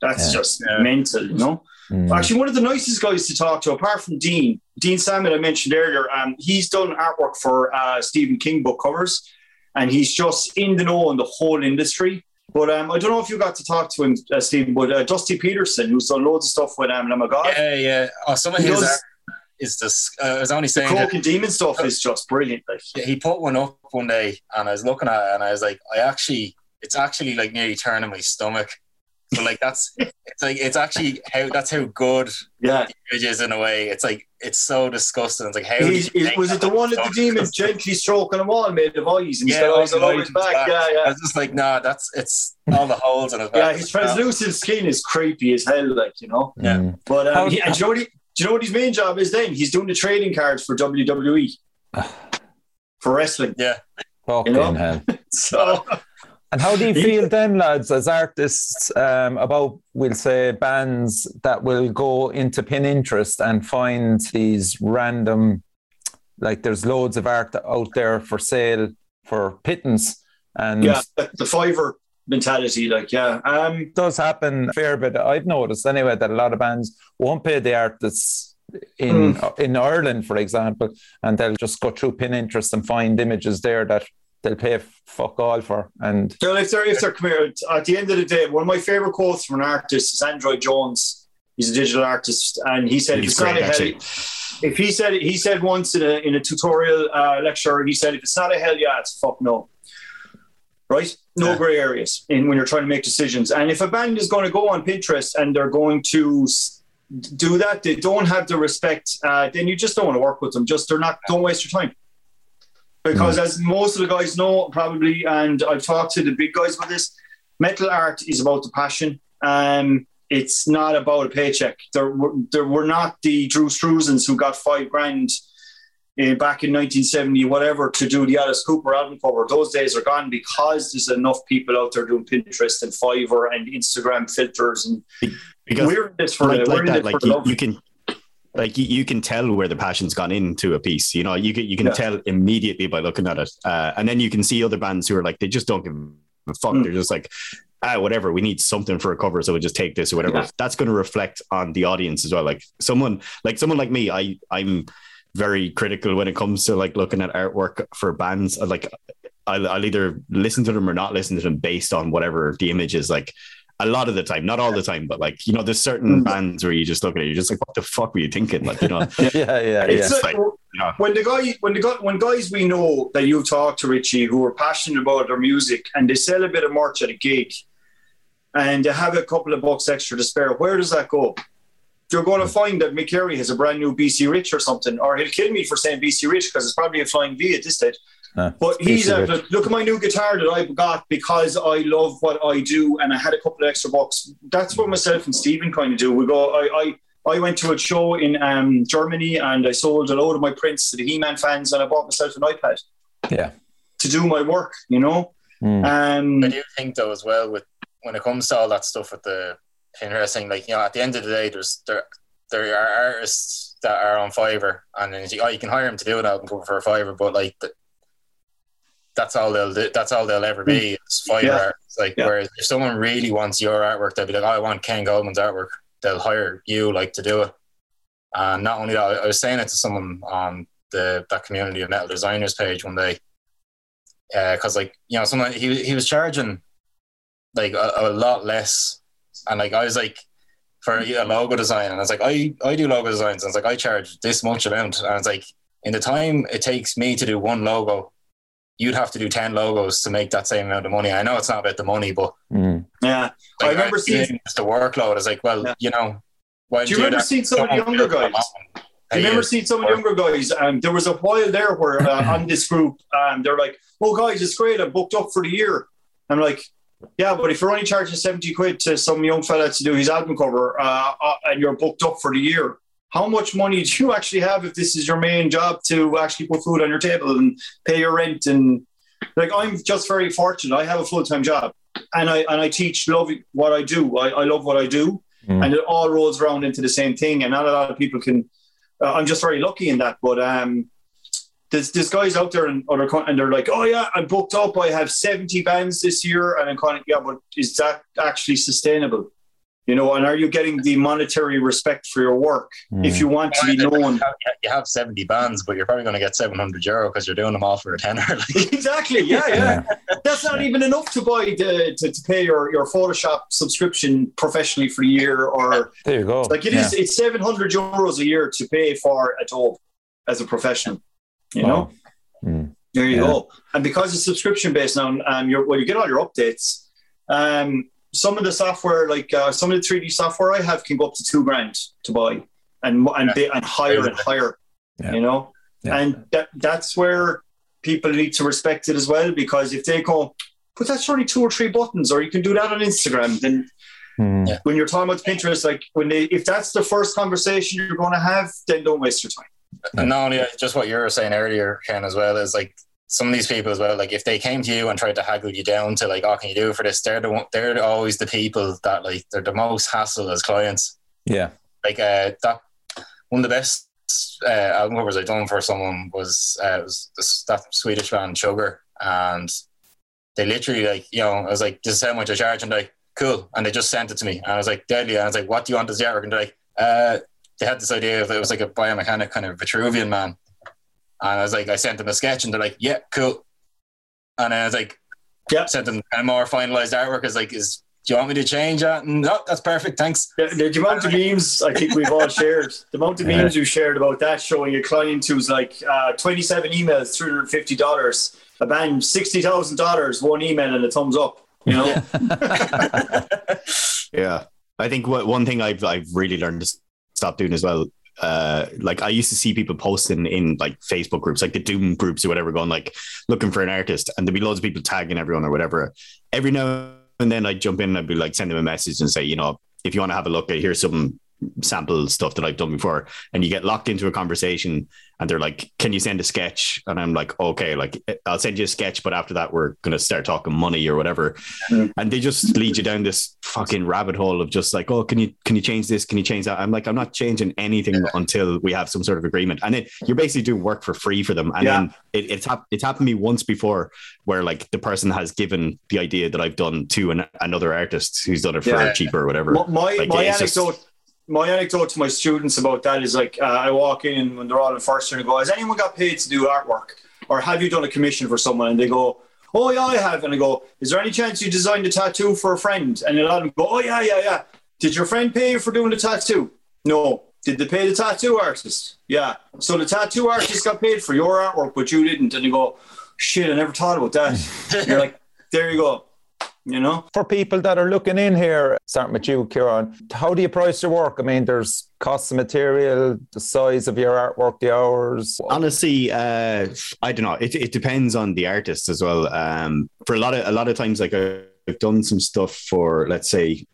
that's just mental, you know? Mm. Actually, one of the nicest guys to talk to, apart from Dean Salmon I mentioned earlier, he's done artwork for Stephen King book covers, and he's just in the know on the whole industry. But I don't know if you got to talk to him, Stephen, but Dusty Peterson, who's done loads of stuff with Lamagod. Yeah, yeah. Oh, some of his art is this. I was only saying the Coke and Demon stuff is just brilliant. Like. Yeah, he put one up one day, and I was looking at it, and I was like, it's actually like nearly turning my stomach. But like that's how good the image is in a way. It's like it's so disgusting. It's like how was it the one of the demon gently stroking a wall made of eyes and eyes all over his back? Yeah, yeah. I was just like, nah, it's all the holes in his back. Yeah, his translucent skin is creepy as hell, like, you know. Yeah. But do you know what his main job is then? He's doing the trading cards for WWE. For wrestling. Yeah. Fucking hell. So and how do you feel then, lads, as artists, about, we'll say, bands that will go into Pinterest and find these random, like there's loads of art out there for sale for pittance. And yeah, the fiver mentality, like, yeah. It does happen a fair bit. I've noticed anyway that a lot of bands won't pay the artists in Ireland, for example, and they'll just go through Pinterest and find images there that they'll pay fuck all for. And so if they're committed, at the end of the day, one of my favourite quotes from an artist is Android Jones. He's a digital artist, and he said, he said once in a tutorial lecture, he said, if it's not a hell yeah, it's a fuck no. Right? No grey areas in when you're trying to make decisions. And if a band is going to go on Pinterest and they're going to do that, they don't have the respect, then you just don't want to work with them. Just don't waste your time. Because as most of the guys know, probably, and I've talked to the big guys about this, metal art is about the passion. It's not about a paycheck. There were not the Drew Struzans who got $5,000 back in 1970, whatever, to do the Alice Cooper album cover. Those days are gone because there's enough people out there doing Pinterest and Fiverr and Instagram filters, and we're in this for Like you can tell where the passion's gone into a piece, you know. You can tell immediately by looking at it, and then you can see other bands who are like they just don't give a fuck. They're just like, whatever. We need something for a cover, so we'll just take this or whatever. Yeah. That's going to reflect on the audience as well. Like someone like me, I'm very critical when it comes to like looking at artwork for bands. Like I'll either listen to them or not listen to them based on whatever the image is like. A lot of the time, not all the time, but like, you know, there's certain bands where you just look at it, you're just like, what the fuck were you thinking? Like, you know, when guys we know that you've talked to, Richie, who are passionate about their music and they sell a bit of merch at a gig and they have a couple of bucks extra to spare, where does that go? You're going to find that Mick Carey has a brand new BC Rich or something, or he'll kill me for saying BC Rich because it's probably a flying V at this stage. But he's look at my new guitar that I've got because I love what I do and I had a couple of extra bucks. That's what myself and Stephen kind of do. We go, I went to a show in Germany and I sold a load of my prints to the He-Man fans and I bought myself an iPad to do my work, you know. I do think though as well with when it comes to all that stuff with the interesting, like, you know, at the end of the day there are artists that are on Fiverr and then you can hire them to do an album cover for a Fiverr, but like that's all they'll do. That's all they'll ever be. It's fire art. It's like, whereas if someone really wants your artwork, they'll be like, oh, I want Ken Coleman's artwork. They'll hire you like to do it. And not only that, I was saying it to someone on that community of metal designers page one day, because like, you know, someone he was charging like a lot less, and like I was like, for a logo design, and I was like, I do logo designs, and I was like, I charge this much amount, and it's like, in the time it takes me to do one logo, you'd have to do 10 logos to make that same amount of money. I know it's not about the money, but yeah, like, I remember seeing the workload. It's like, well, you know, do you remember seeing some of the younger guys? I remember seeing some of the younger guys. There was a while there where on this group, they're like, "Oh, guys, it's great. I'm booked up for the year." I'm like, "Yeah, but if you're only charging 70 quid to some young fella to do his album cover, and you're booked up for the year, how much money do you actually have if this is your main job to actually put food on your table and pay your rent?" And like, I'm just very fortunate. I have a full time job, and I teach, love what I do. I love what I do, and it all rolls around into the same thing. And not a lot of people can. I'm just very lucky in that. But there's guys out there in other countries, and they're like, "Oh yeah, I'm booked up. I have 70 bands this year," and I'm kind of, yeah, but is that actually sustainable? You know, and are you getting the monetary respect for your work if you want to be known? You have 70 bands, but you're probably going to get €700 because you're doing them all for a tenner. Exactly. Yeah. That's not even enough to buy to pay your Photoshop subscription professionally for a year. Or there you go. Like it is. It's €700 a year to pay for a job as a professional. You know. There you go. And because it's subscription based now, you get all your updates. Some of the software, like some of the 3D software I have, can go up to $2,000 to buy, and higher and higher, you know. Yeah. And that's where people need to respect it as well, because if they go, but that's only 2 or 3 buttons, or you can do that on Instagram, then when you're talking about Pinterest, like if that's the first conversation you're going to have, then don't waste your time. And not only just what you were saying earlier, Ken, as well, is like, some of these people as well, like if they came to you and tried to haggle you down to like, "Oh, can you do it for this?" They're always the people that like they're the most hassle as clients. Yeah, like that one of the best album covers I done for someone was that Swedish band Sugar, and they literally like, you know, I was like, "This is how much I charge," and they're like, "Cool," and they just sent it to me, and I was like, "Deadly," and I was like, "What do you want this artwork?" And they're like, they had this idea of it was like a biomechanic kind of Vitruvian man. And I was like, I sent them a sketch, and they're like, "Yeah, cool." And I was like, "Yeah." Sent them a more finalized artwork. Is like, do you want me to change that? And no, that's perfect. Thanks. The amount of memes I think we've all shared. The amount of memes you shared about that, showing a client who's like 27 emails, $350, a band, $60,000, one email and a thumbs up. You know. Yeah, I think one thing I've really learned to stop doing as well. Like I used to see people posting in like Facebook groups, like the Doom groups or whatever, going like looking for an artist, and there'd be loads of people tagging everyone or whatever. Every now and then I'd jump in and I'd be like, send them a message and say, you know, if you want to have a look at, here's some sample stuff that I've done before. And you get locked into a conversation and they're like, "Can you send a sketch?" And I'm like, "Okay, like I'll send you a sketch, but after that we're going to start talking money or whatever." And they just lead you down this fucking rabbit hole of just like, "Oh, can you change this? Can you change that?" I'm like, I'm not changing anything until we have some sort of agreement. And then you're basically doing work for free for them. And then it's happened to me once before where like the person has given the idea that I've done to another artist who's done it for cheaper or whatever. My anecdote... My anecdote to my students about that is like, I walk in when they're all in first year and I go, "Has anyone got paid to do artwork? Or have you done a commission for someone?" And they go, "Oh yeah, I have." And I go, "Is there any chance you designed a tattoo for a friend?" And a lot of them go, "Oh yeah. Did your friend pay you for doing the tattoo?" "No." "Did they pay the tattoo artist?" "Yeah." "So the tattoo artist got paid for your artwork, but you didn't." And they go, "Shit, I never thought about that." You're like, there you go. You know, for people that are looking in here, starting with you, Ciaran, how do you price your work? I mean, there's cost of material, the size of your artwork, the hours. Honestly, I don't know. It depends on the artist as well. For a lot of times, like I've done some stuff for, let's say,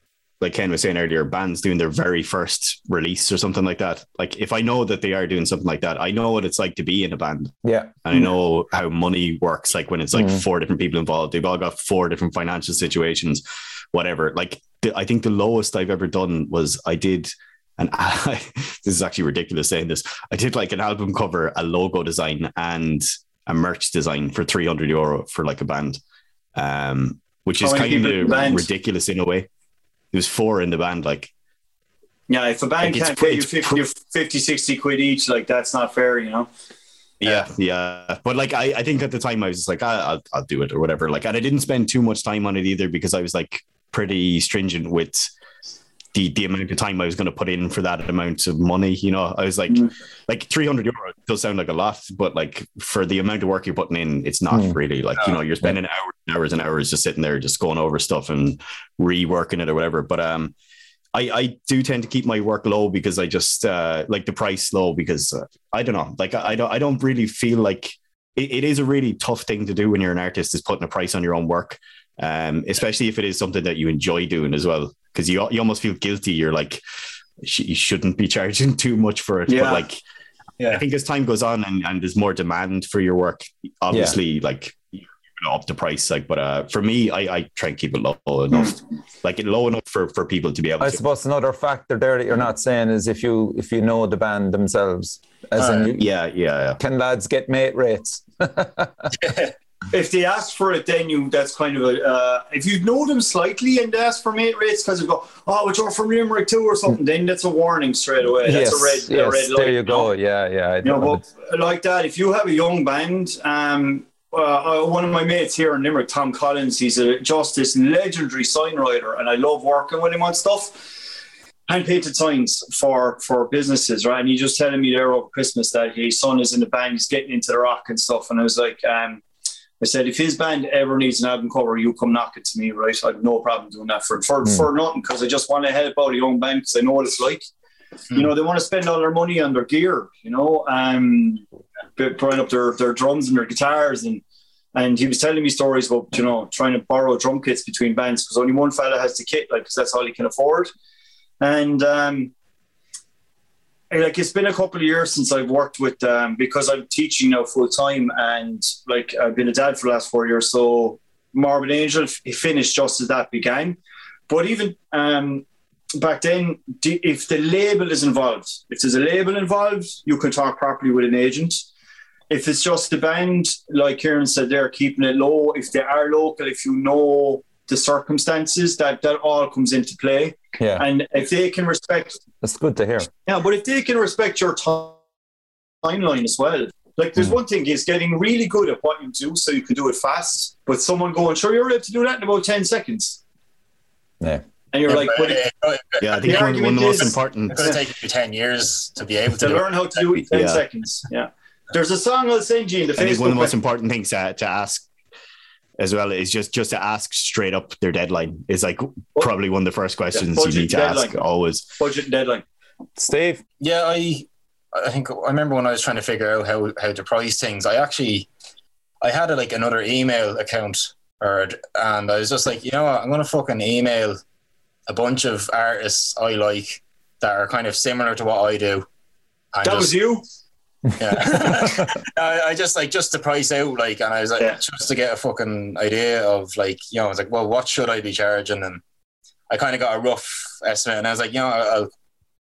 like Ken was saying earlier, bands doing their very first release or something like that. Like if I know that they are doing something like that, I know what it's like to be in a band. Yeah. And I know how money works. Like when it's like 4 different people involved, they've all got 4 different financial situations, whatever. Like I think the lowest I've ever done was this is actually ridiculous saying this. I did like an album cover, a logo design and a merch design for €300 for like a band, which is kind of ridiculous in a way. There was 4 in the band, like... Yeah, if a band can't pay you 50, 50-60 quid each, like that's not fair, you know. Yeah. But like, I think at the time I was just like, I'll do it or whatever. Like, and I didn't spend too much time on it either because I was like pretty stringent with the amount of time I was going to put in for that amount of money. You know, I was like, like 300 euro does sound like a lot, but like for the amount of work you're putting in, it's not really like, you know, you're spending hours and hours just sitting there, just going over stuff and reworking it or whatever. But, I do tend to keep my work low because I just like the price low because I don't know, like I don't really feel like it is a really tough thing to do when you're an artist is putting a price on your own work, especially if it is something that you enjoy doing as well, because you almost feel guilty. You're like, you shouldn't be charging too much for it. Yeah. But like, I think as time goes on and there's more demand for your work, obviously, like, up the price, like, but for me, I try and keep it low enough, like it low enough for people to be able to. I suppose another factor there that you're not saying is if you know the band themselves, as in yeah. Can lads get mate rates? If they ask for it, then that's kind of a if you know them slightly and ask for mate rates because you go, oh, it's all from Limerick too or something, then that's a warning straight away. That's a red light. There you go. Yeah. You know, but like that, if you have a young band, one of my mates here in Limerick, Tom Collins, he's this legendary sign writer, and I love working with him on stuff. Hand-painted signs for businesses, right? And he just telling me there over Christmas that his son is in the band, he's getting into the rock and stuff. And I was like, I said, if his band ever needs an album cover, you come knock it to me, right? I've no problem doing that for nothing, because I just want to help out a young band because I know what it's like. You know, they want to spend all their money on their gear, you know, buying up their drums and their guitars. And he was telling me stories about, you know, trying to borrow drum kits between bands because only one fella has the kit, like, because that's all he can afford. And, like, it's been a couple of years since I've worked with because I'm teaching now full time and, like, I've been a dad for the last 4 years. So Morbid Angel, he finished just as that began. But even... back then, if the label is involved, if there's a label involved, you can talk properly with an agent. If it's just the band, like Ciaran said, they're keeping it low. If they are local, if you know the circumstances, that all comes into play. Yeah. And if they can respect... That's good to hear. Yeah, but if they can respect your timeline as well. Like, there's one thing is getting really good at what you do so you can do it fast, but someone going, sure, you're able to do that in about 10 seconds. Yeah. And you're like, I think one of the most important. It's going to take you 10 years to be able to learn how to do it in 10 seconds. Yeah. There's a song I'll send you in the Facebook. I think one of the most important things to ask as well is just to ask straight up their deadline. It's like probably one of the first questions you need to ask always. Budget and deadline. Steve? Yeah, I think I remember when I was trying to figure out how to price things, I had like another email account and I was just like, you know what, I'm going to fucking email a bunch of artists I like that are kind of similar to what I do. Was you? Yeah. I just like, just to price out, like, and I was like, just to get a fucking idea of like, you know, I was like, well, what should I be charging? And I kind of got a rough estimate and I was like, you know,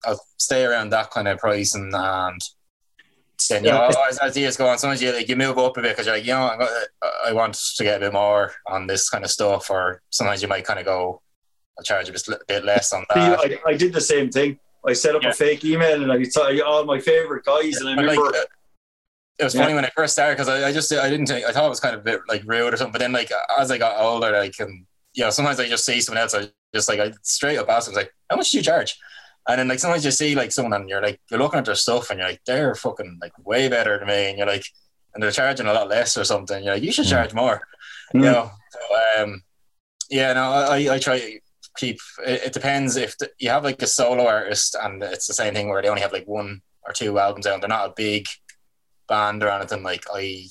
I'll stay around that kind of price and then, you know, as ideas go on, sometimes you, like, you move up a bit because you're like, you know, I want to get a bit more on this kind of stuff, or sometimes you might kind of go, I'll charge a bit less on that. I did the same thing. I set up a fake email and I saw all my favorite guys. And I remember... Like, it was funny when I first started because I thought it was kind of a bit like rude or something. But then, like, as I got older, like, and, you know, sometimes I just see someone else. I just, like, I straight up asked them, like, how much do you charge? And then, like, sometimes you see, like, someone and you're, like, you're looking at their stuff and you're, like, they're fucking, like, way better than me. And you're, like, and they're charging a lot less or something. You're, like, you should charge more. You know? So, I try... keep it depends if you have like a solo artist and it's the same thing where they only have like one or two albums out and they're not a big band or anything, like I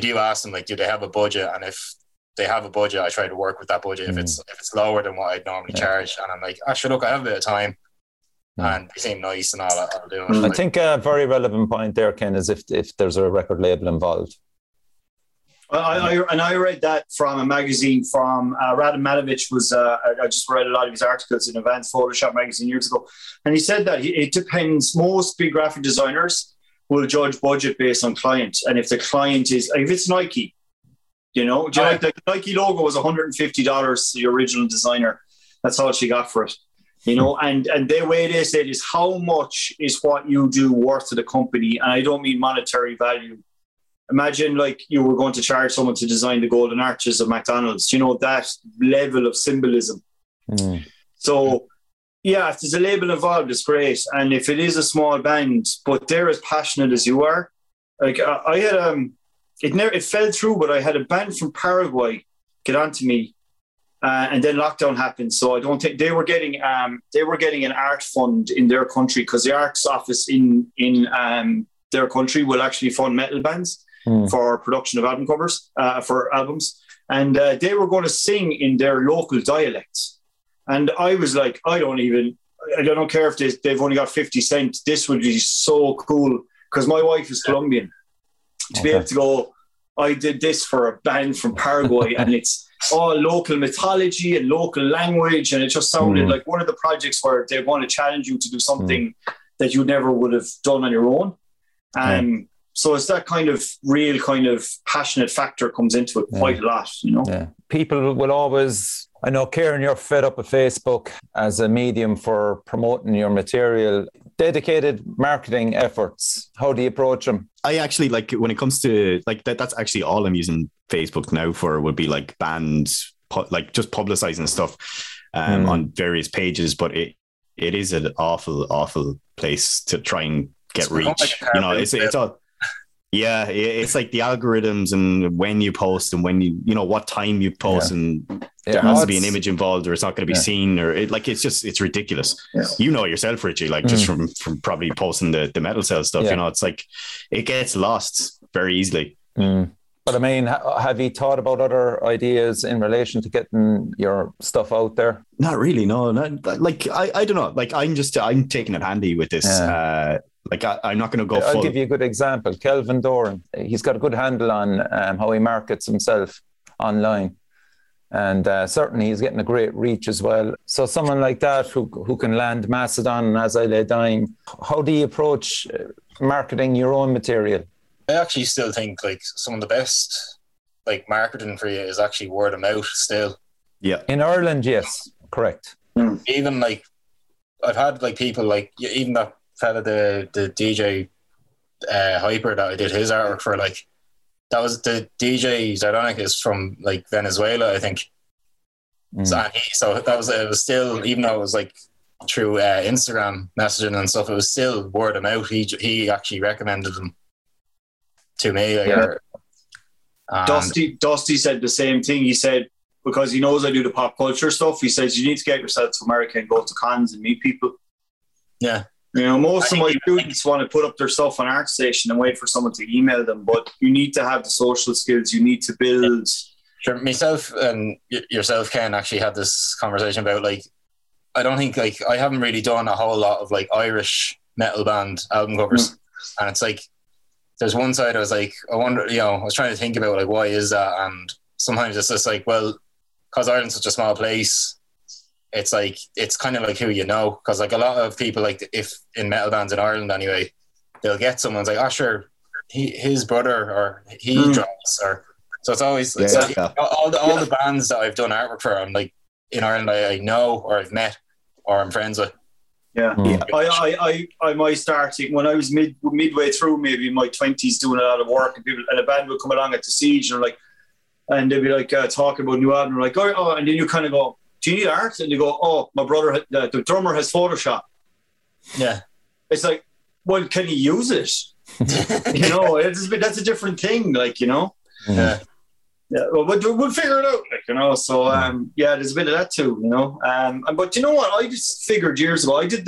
do ask them, like, do they have a budget? And if they have a budget, I try to work with that budget. If it's lower than what I'd normally charge and I'm like, actually, look, I have a bit of time and they seem nice and all that, I'll do it. I think a very relevant point there, Ken, is if there's a record label involved. I read that from a magazine from Radan Malevic. I just read a lot of his articles in Advanced Photoshop magazine years ago. And he said that it depends. Most big graphic designers will judge budget based on client. And if the client is, if it's Nike, you know, the Nike logo was $150, the original designer. That's all she got for it. You know, and the way they said is how much is what you do worth to the company? And I don't mean monetary value. Imagine like you were going to charge someone to design the golden arches of McDonald's, you know, that level of symbolism. Mm. So yeah, if there's a label involved, it's great. And if it is a small band, but they're as passionate as you are. Like I had, it fell through, but I had a band from Paraguay get onto me. And then lockdown happened, so I don't think they were getting an art fund in their country because the arts office in their country will actually fund metal bands for production of album covers for albums, and they were going to sing in their local dialects, and I was like, I don't care if they've only got 50 cents. This would be so cool because my wife is Colombian to be able to go. I did this for a band from Paraguay, and it's all local mythology and local language, and it just sounded like one of the projects where they want to challenge you to do something that you never would have done on your own. So it's that kind of real kind of passionate factor comes into it quite a lot, you know. Yeah. People will always, I know, Ciaran, you're fed up with Facebook as a medium for promoting your material. Dedicated marketing efforts, how do you approach them? I actually, like, when it comes to, like, that's actually all I'm using Facebook now for would be, like, bands, like, just publicizing stuff on various pages. But it is an awful, awful place to try and get reach. You know, it's all... Yeah, it's like the algorithms and when you post and when you know what time you post and there has to be an image involved or it's not going to be seen or it, like it's ridiculous. Yeah. You know yourself, Richie, like just from probably posting the Metal Cell stuff, you know, it's like it gets lost very easily. Mm. But I mean, have you thought about other ideas in relation to getting your stuff out there? Not really, no. Not, like I don't know. Like I'm taking it handy with this. Like I'm not going to go full. I'll give you a good example. Kelvin Doran, he's got a good handle on how he markets himself online. And certainly he's getting a great reach as well. So someone like that who can land Macedon and As I Lay Dying, how do you approach marketing your own material? I actually still think like some of the best like marketing for you is actually word of mouth still. Yeah. In Ireland, yes, correct. Even like I've had like people like even that fella, the DJ Hyper that I did his artwork for, like that was the DJ Zardonic is from like Venezuela, I think. So that was, it was still, even though it was like through Instagram messaging and stuff, it was still word of mouth. He actually recommended them to me. Like, Dusty said the same thing. He said, because he knows I do the pop culture stuff, he says you need to get yourself to America and go to cons and meet people. Yeah. You know, most of my students want to put up their stuff on ArtStation and wait for someone to email them, but you need to have the social skills. You need to build. Sure. Myself and yourself, Ken, actually had this conversation about, like, I don't think, like, I haven't really done a whole lot of, like, Irish metal band album covers. And it's like, there's one side I was like, I wonder, you know, I was trying to think about, like, why is that? And sometimes it's just like, well, because Ireland's such a small place, it's like, it's kind of like who you know, because like a lot of people, like if in metal bands in Ireland anyway, they'll get someone's like, oh sure, his brother or he draws, or so it's always like, all the bands that I've done artwork for, I'm like in Ireland I know or I've met or I'm friends with. Yeah, I might start when I was midway through maybe in my 20s doing a lot of work, and people and a band would come along at the Siege and like, and they'd be like talking about new album, like oh, and then you kind of go, do you need art? And they go, oh, my brother, the drummer has Photoshop. Yeah. It's like, well, can he use it? You know, that's a different thing, like, you know. Yeah. Yeah. Well, we'll figure it out, like, you know. So, yeah, there's a bit of that too, you know. But you know what? I just figured years ago, I did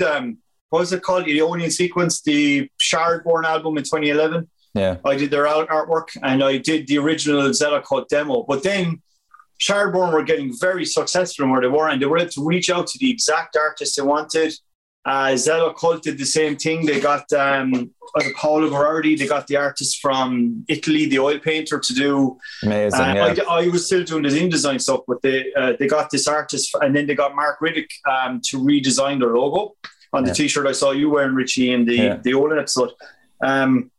what was it called? The Ionian Sequence, the Shardborn album in 2011. Yeah. I did their artwork and I did the original Zellicott demo. But then Shardborn were getting very successful in where they were, and they were able to reach out to the exact artist they wanted. Zellicott did the same thing. They got Paolo Berardi, they got the artist from Italy, the oil painter, to do. Amazing, I was still doing the InDesign stuff, but they got this artist, and then they got Mark Riddick to redesign their logo on the T-shirt I saw you wearing, Richie, in the Olin episode. And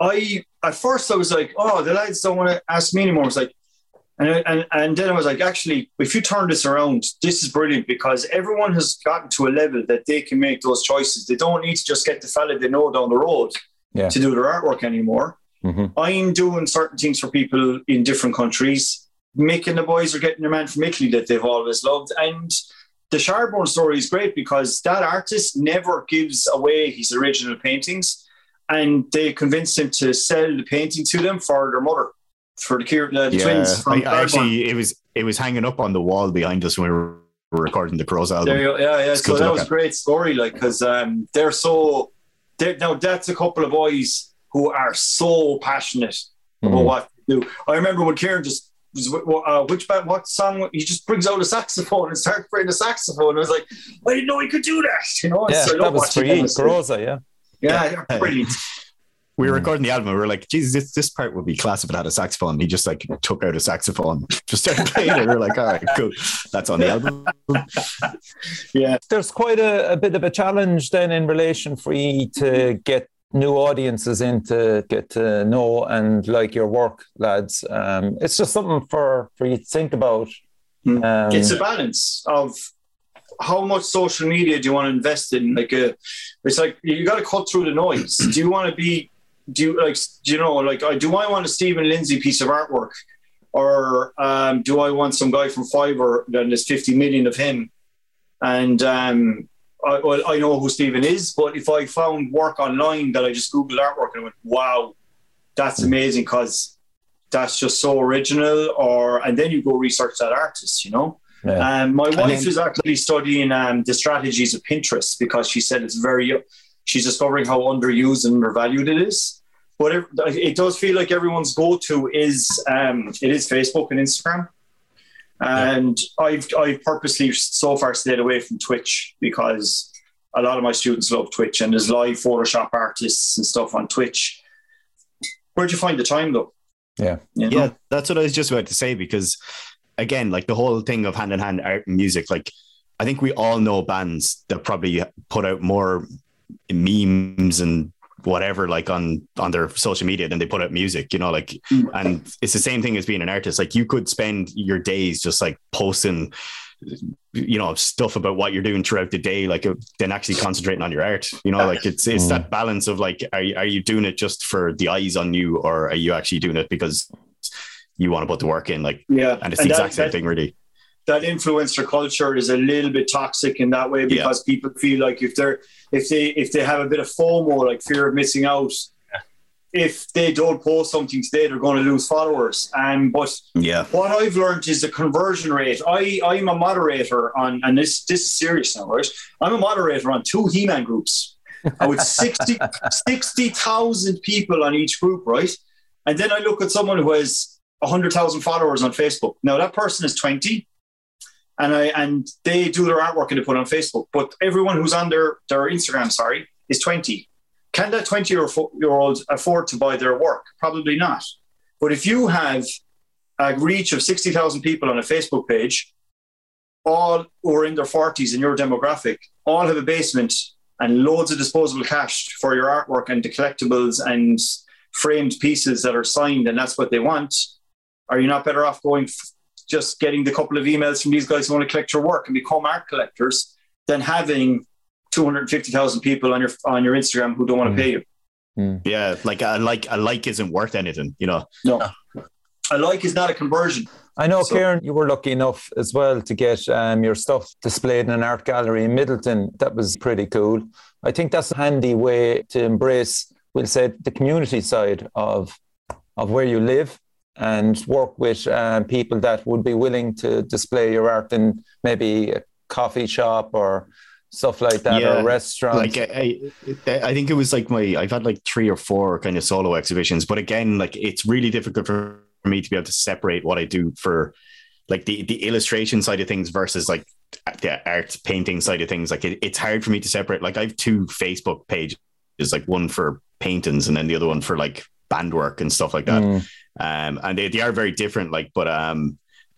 I, at first I was like, oh, the lads don't want to ask me anymore. I was like, And then I was like, actually, if you turn this around, this is brilliant, because everyone has gotten to a level that they can make those choices. They don't need to just get the fella they know down the road to do their artwork anymore. Mm-hmm. I'm doing certain things for people in different countries. Mick and the boys are getting their man from Italy that they've always loved. And the Sharborn story is great because that artist never gives away his original paintings, and they convinced him to sell the painting to them for their mother. For the twins. From actually, it was hanging up on the wall behind us when we were recording the Crows album. There you go. Yeah. So that was a great story, like, because now that's a couple of boys who are so passionate about what they do. I remember when Ciaran just was, what song, he just brings out a saxophone and starts playing a saxophone. I was like, I didn't know he could do that. You know, so that was free. Carosa, yeah, brilliant. We were recording the album and we were like, Jesus, this part would be class if it had a saxophone. And he just like took out a saxophone, just started playing it. We were like, all right, cool. That's on the album. Yeah. There's quite a bit of a challenge then in relation for you to get new audiences in to get to know and like your work, lads. It's just something for you to think about. It's a balance of how much social media do you want to invest in? It's like, you got to cut through the noise. Do you want to be... do I want a Stephen Lindsay piece of artwork, or do I want some guy from Fiverr and there's 50 million of him? And I know who Stephen is, but if I found work online that I just Googled artwork and I went, wow, that's amazing because that's just so original, and then you go research that artist, you know? Yeah. My wife is actually studying the strategies of Pinterest because she said she's discovering how underused and undervalued it is. But it does feel like everyone's go-to is Facebook and Instagram. And I've purposely so far stayed away from Twitch because a lot of my students love Twitch, and there's live Photoshop artists and stuff on Twitch. Where'd you find the time though? Yeah. You know? Yeah, that's what I was just about to say, because again, like the whole thing of hand-in-hand art and music, like I think we all know bands that probably put out more memes and whatever, like on their social media, then they put out music, you know, like, and it's the same thing as being an artist. Like you could spend your days just like posting, you know, stuff about what you're doing throughout the day, like then actually concentrating on your art, you know, like it's that balance of like, are you doing it just for the eyes on you, or are you actually doing it because you want to put the work in? Like, yeah. And it's the exact same thing really. That influencer culture is a little bit toxic in that way, because people feel like if they have a bit of FOMO, like fear of missing out, if they don't post something today, they're going to lose followers. But what I've learned is the conversion rate. I'm a moderator on, and this is serious now, right? I'm a moderator on 2 He-Man groups with 60,000 people on each group, right? And then I look at someone who has 100,000 followers on Facebook. Now that person is 20. And they do their artwork and they put it on Facebook. But everyone who's on their Instagram, is 20. Can that 20-year-old afford to buy their work? Probably not. But if you have a reach of 60,000 people on a Facebook page, all who are in their 40s in your demographic, all have a basement and loads of disposable cash for your artwork and the collectibles and framed pieces that are signed, and that's what they want, are you not better off going... just getting the couple of emails from these guys who want to collect your work and become art collectors, than having 250,000 people on your Instagram who don't want to pay you. Yeah, like a like isn't worth anything, you know. No, a like is not a conversion. I know, so. Ciaran, you were lucky enough as well to get your stuff displayed in an art gallery in Middleton. That was pretty cool. I think that's a handy way to embrace, we'll say, the community side of where you live, and work with people that would be willing to display your art in maybe a coffee shop or stuff like that, or a restaurant. Like I think it was like I've had like 3 or 4 kind of solo exhibitions, but again, like it's really difficult for me to be able to separate what I do for like the illustration side of things versus like the art painting side of things. Like it's hard for me to separate. Like I have 2 Facebook pages, like one for paintings and then the other one for like band work and stuff like that. And they are very different, like, but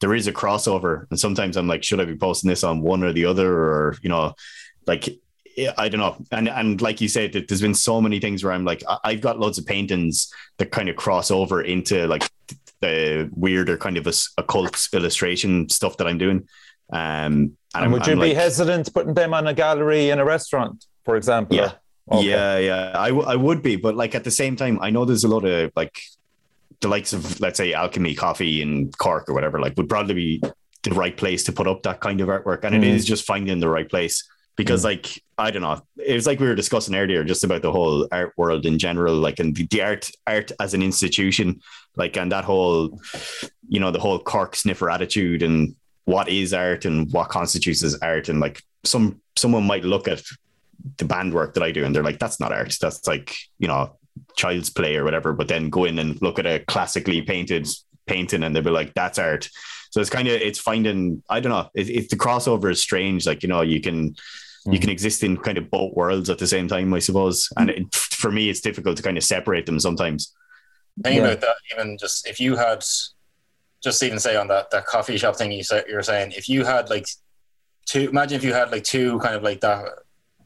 there is a crossover, and sometimes I'm like, should I be posting this on one or the other, or, you know, like, I don't know. And like you said, there's been so many things where I'm like, I've got loads of paintings that kind of cross over into like the weirder kind of occult illustration stuff that I'm doing. And would I'm you be hesitant putting them on a gallery in a restaurant, for example? Yeah, okay. Yeah. I would be, but like at the same time, I know there's a lot of like the likes of, let's say, Alchemy Coffee in Cork or whatever, like would probably be the right place to put up that kind of artwork. And it is just finding the right place because like, I don't know, it was like we were discussing earlier just about the whole art world in general, like and the art as an institution, like, and that whole, you know, the whole Cork sniffer attitude and what is art and what constitutes as art. And like someone might look at the band work that I do and they're like, that's not art. That's like, you know, child's play or whatever, but then go in and look at a classically painted painting and they'll be like, that's art. So it's kind of, it's finding, I don't know, it's the crossover is strange. Like, you know, you can exist in kind of both worlds at the same time, I suppose. And for me, it's difficult to kind of separate them sometimes. Thinking about that, even just if you had... Just even say on that coffee shop thing you were saying, if you had like two kind of like that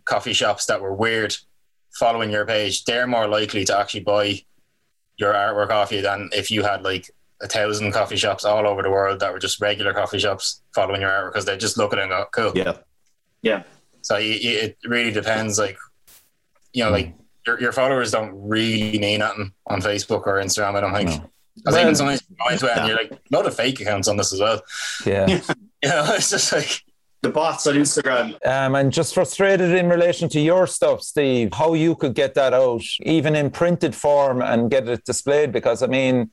coffee shops that were weird following your page, they're more likely to actually buy your artwork off you than if you had like 1,000 coffee shops all over the world that were just regular coffee shops following your artwork because they just look at it and go, cool. Yeah. So it really depends, like, you know, like your followers don't really mean nothing on Facebook or Instagram, I don't think. No. Because even sometimes you go into it and you're like, a lot of fake accounts on this as well. Yeah. It's just like the bots on Instagram. And just frustrated in relation to your stuff, Steve, how you could get that out, even in printed form and get it displayed. Because, I mean,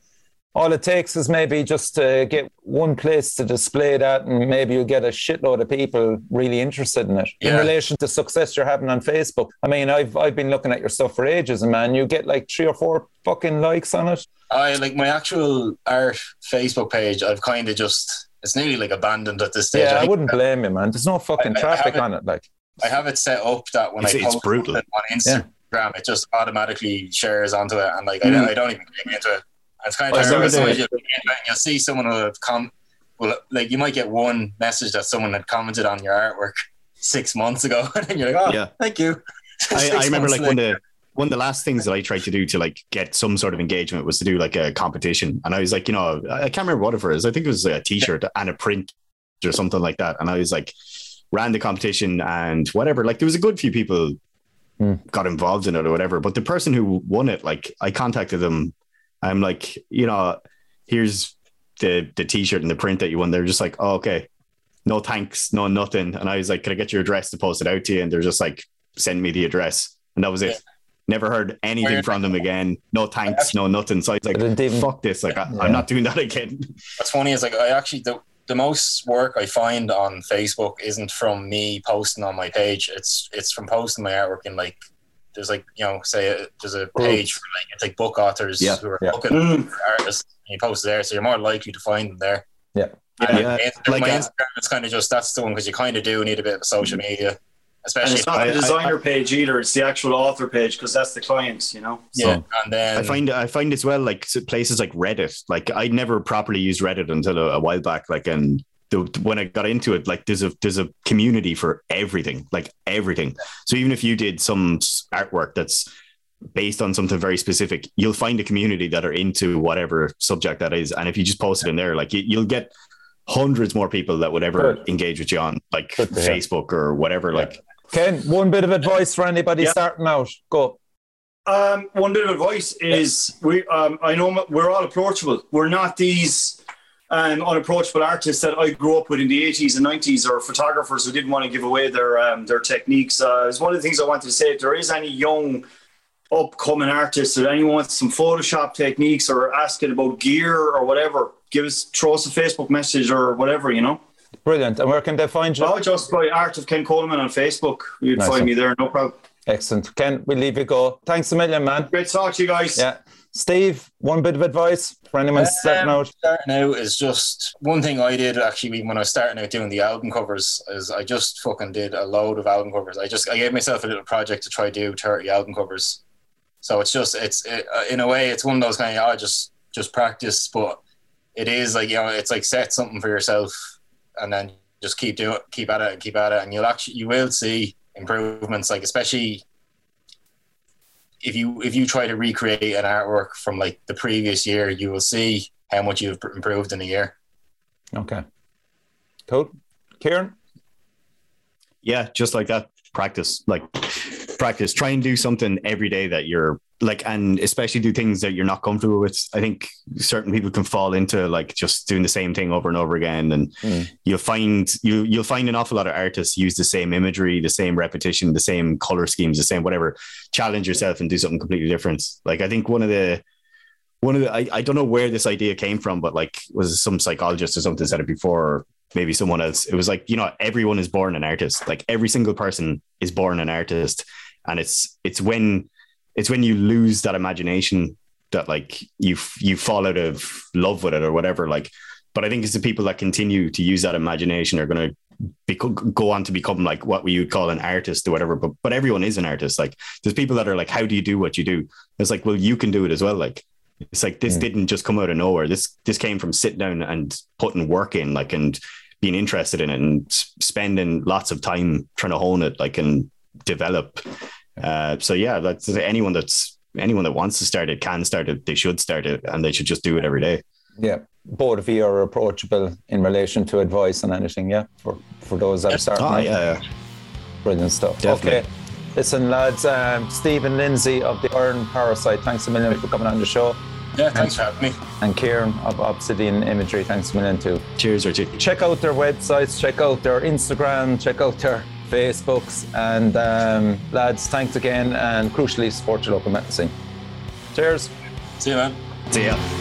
all it takes is maybe just to get one place to display that and maybe you'll get a shitload of people really interested in it. Yeah. In relation to success you're having on Facebook. I mean, I've been looking at your stuff for ages and, man, you get like 3 or 4 fucking likes on it. I like my actual art Facebook page. I've kind of just, it's nearly like abandoned at this stage. Yeah, I wouldn't blame you, man. There's no fucking traffic on it. Like, I have it set up that when I post it on Instagram, it just automatically shares onto it, and like I don't even click into it. It's kind of terrible. You'll see someone will come. Well, like you might get one message that someone had commented on your artwork 6 months ago, and then you're like, "Oh, thank you." I remember like one of the last things that I tried to do to like get some sort of engagement was to do like a competition, and I was like, you know, I can't remember what it was. I think it was a T-shirt and a print or something like that, and I was like, ran the competition and whatever. Like there was a good few people got involved in it or whatever, but the person who won it, like I contacted them. I'm like, you know, here's the T-shirt and the print that you won. They're just like, oh, okay, no thanks, no nothing. And I was like, can I get your address to post it out to you? And they're just like, send me the address. And that was it. Never heard anything from them again. No thanks, no nothing. So I was like, fuck this. Like, I'm not doing that again. What's funny is like, I actually, the most work I find on Facebook isn't from me posting on my page. It's from posting my artwork in like, there's like, you know, say there's a page for like, it's like book authors who are looking for artists and you post there. So you're more likely to find them there. Yeah. Like my Instagram, it's kind of just, that's the one because you kind of do need a bit of social media. Especially it's not the designer page either. It's the actual author page because that's the clients, you know? Yeah. So, and then I find as well, like places like Reddit, like I never properly used Reddit until a while back. Like, and when I got into it, like there's a community for everything, like everything. So even if you did some artwork that's based on something very specific, you'll find a community that are into whatever subject that is. And if you just post it in there, like you'll get hundreds more people that would ever engage with you on like Facebook or whatever. Like Ken, one bit of advice for anybody starting out. Go. One bit of advice is I know we're all approachable. We're not these unapproachable artists that I grew up with in the 80s and 90s, or photographers who didn't want to give away their techniques. It's one of the things I wanted to say. If there is any young upcoming artists or anyone wants some Photoshop techniques or asking about gear or whatever, throw us a Facebook message or whatever, you know. Brilliant. And where can they find you? Oh, just by Art of Ken Coleman on Facebook. You'd find me there, no problem. Excellent. Ken, we'll leave you go. Thanks a million, man. Great to talk to you guys. Yeah. Steve, one bit of advice for anyone starting out? Starting out is just one thing I did actually when I was starting out doing the album covers is I just fucking did a load of album covers. I gave myself a little project to try do 30 album covers. So it's just, in a way, it's one of those kind of, just practice, but it is like, you know, it's like set something for yourself and then just keep at it. And you will see improvements, like especially if you try to recreate an artwork from like the previous year, you will see how much you've improved in a year. Okay. Cool. Ciaran? Yeah, just like that. Practice. Practice. Try and do something every day that you're like, and especially do things that you're not comfortable with. I think certain people can fall into like just doing the same thing over and over again. And you'll find an awful lot of artists use the same imagery, the same repetition, the same color schemes, the same, whatever. Challenge yourself and do something completely different. Like, I think one of the, I don't know where this idea came from, but like was some psychologist or something said it before, or maybe someone else. It was like, you know, everyone is born an artist. Like every single person is born an artist. And it's when you lose that imagination that like you fall out of love with it or whatever. Like, but I think it's the people that continue to use that imagination are going to go on to become like what we would call an artist or whatever. But everyone is an artist. Like there's people that are like, how do you do what you do? It's like, well, you can do it as well. Like, it's like, this didn't just come out of nowhere. This came from sitting down and putting work in, like, and being interested in it and spending lots of time trying to hone it, like, and develop. So yeah, that's anyone that wants to start it can start it. They should start it, and they should just do it every day. Yeah, both of you are approachable in relation to advice and anything. Yeah, for those that are starting. Oh, yeah. Brilliant stuff. Definitely. Okay, listen, lads. Stephen Lindsay of The Iron Parasite, thanks a million for coming on the show. Yeah, thanks for having me. And Ciaran of Obsidian Imagery, thanks a million too. Cheers, Richie. Check out their websites. Check out their Instagram. Check out their Facebooks, and lads, thanks again, and crucially support your local metal scene. Cheers. See you, man. See ya.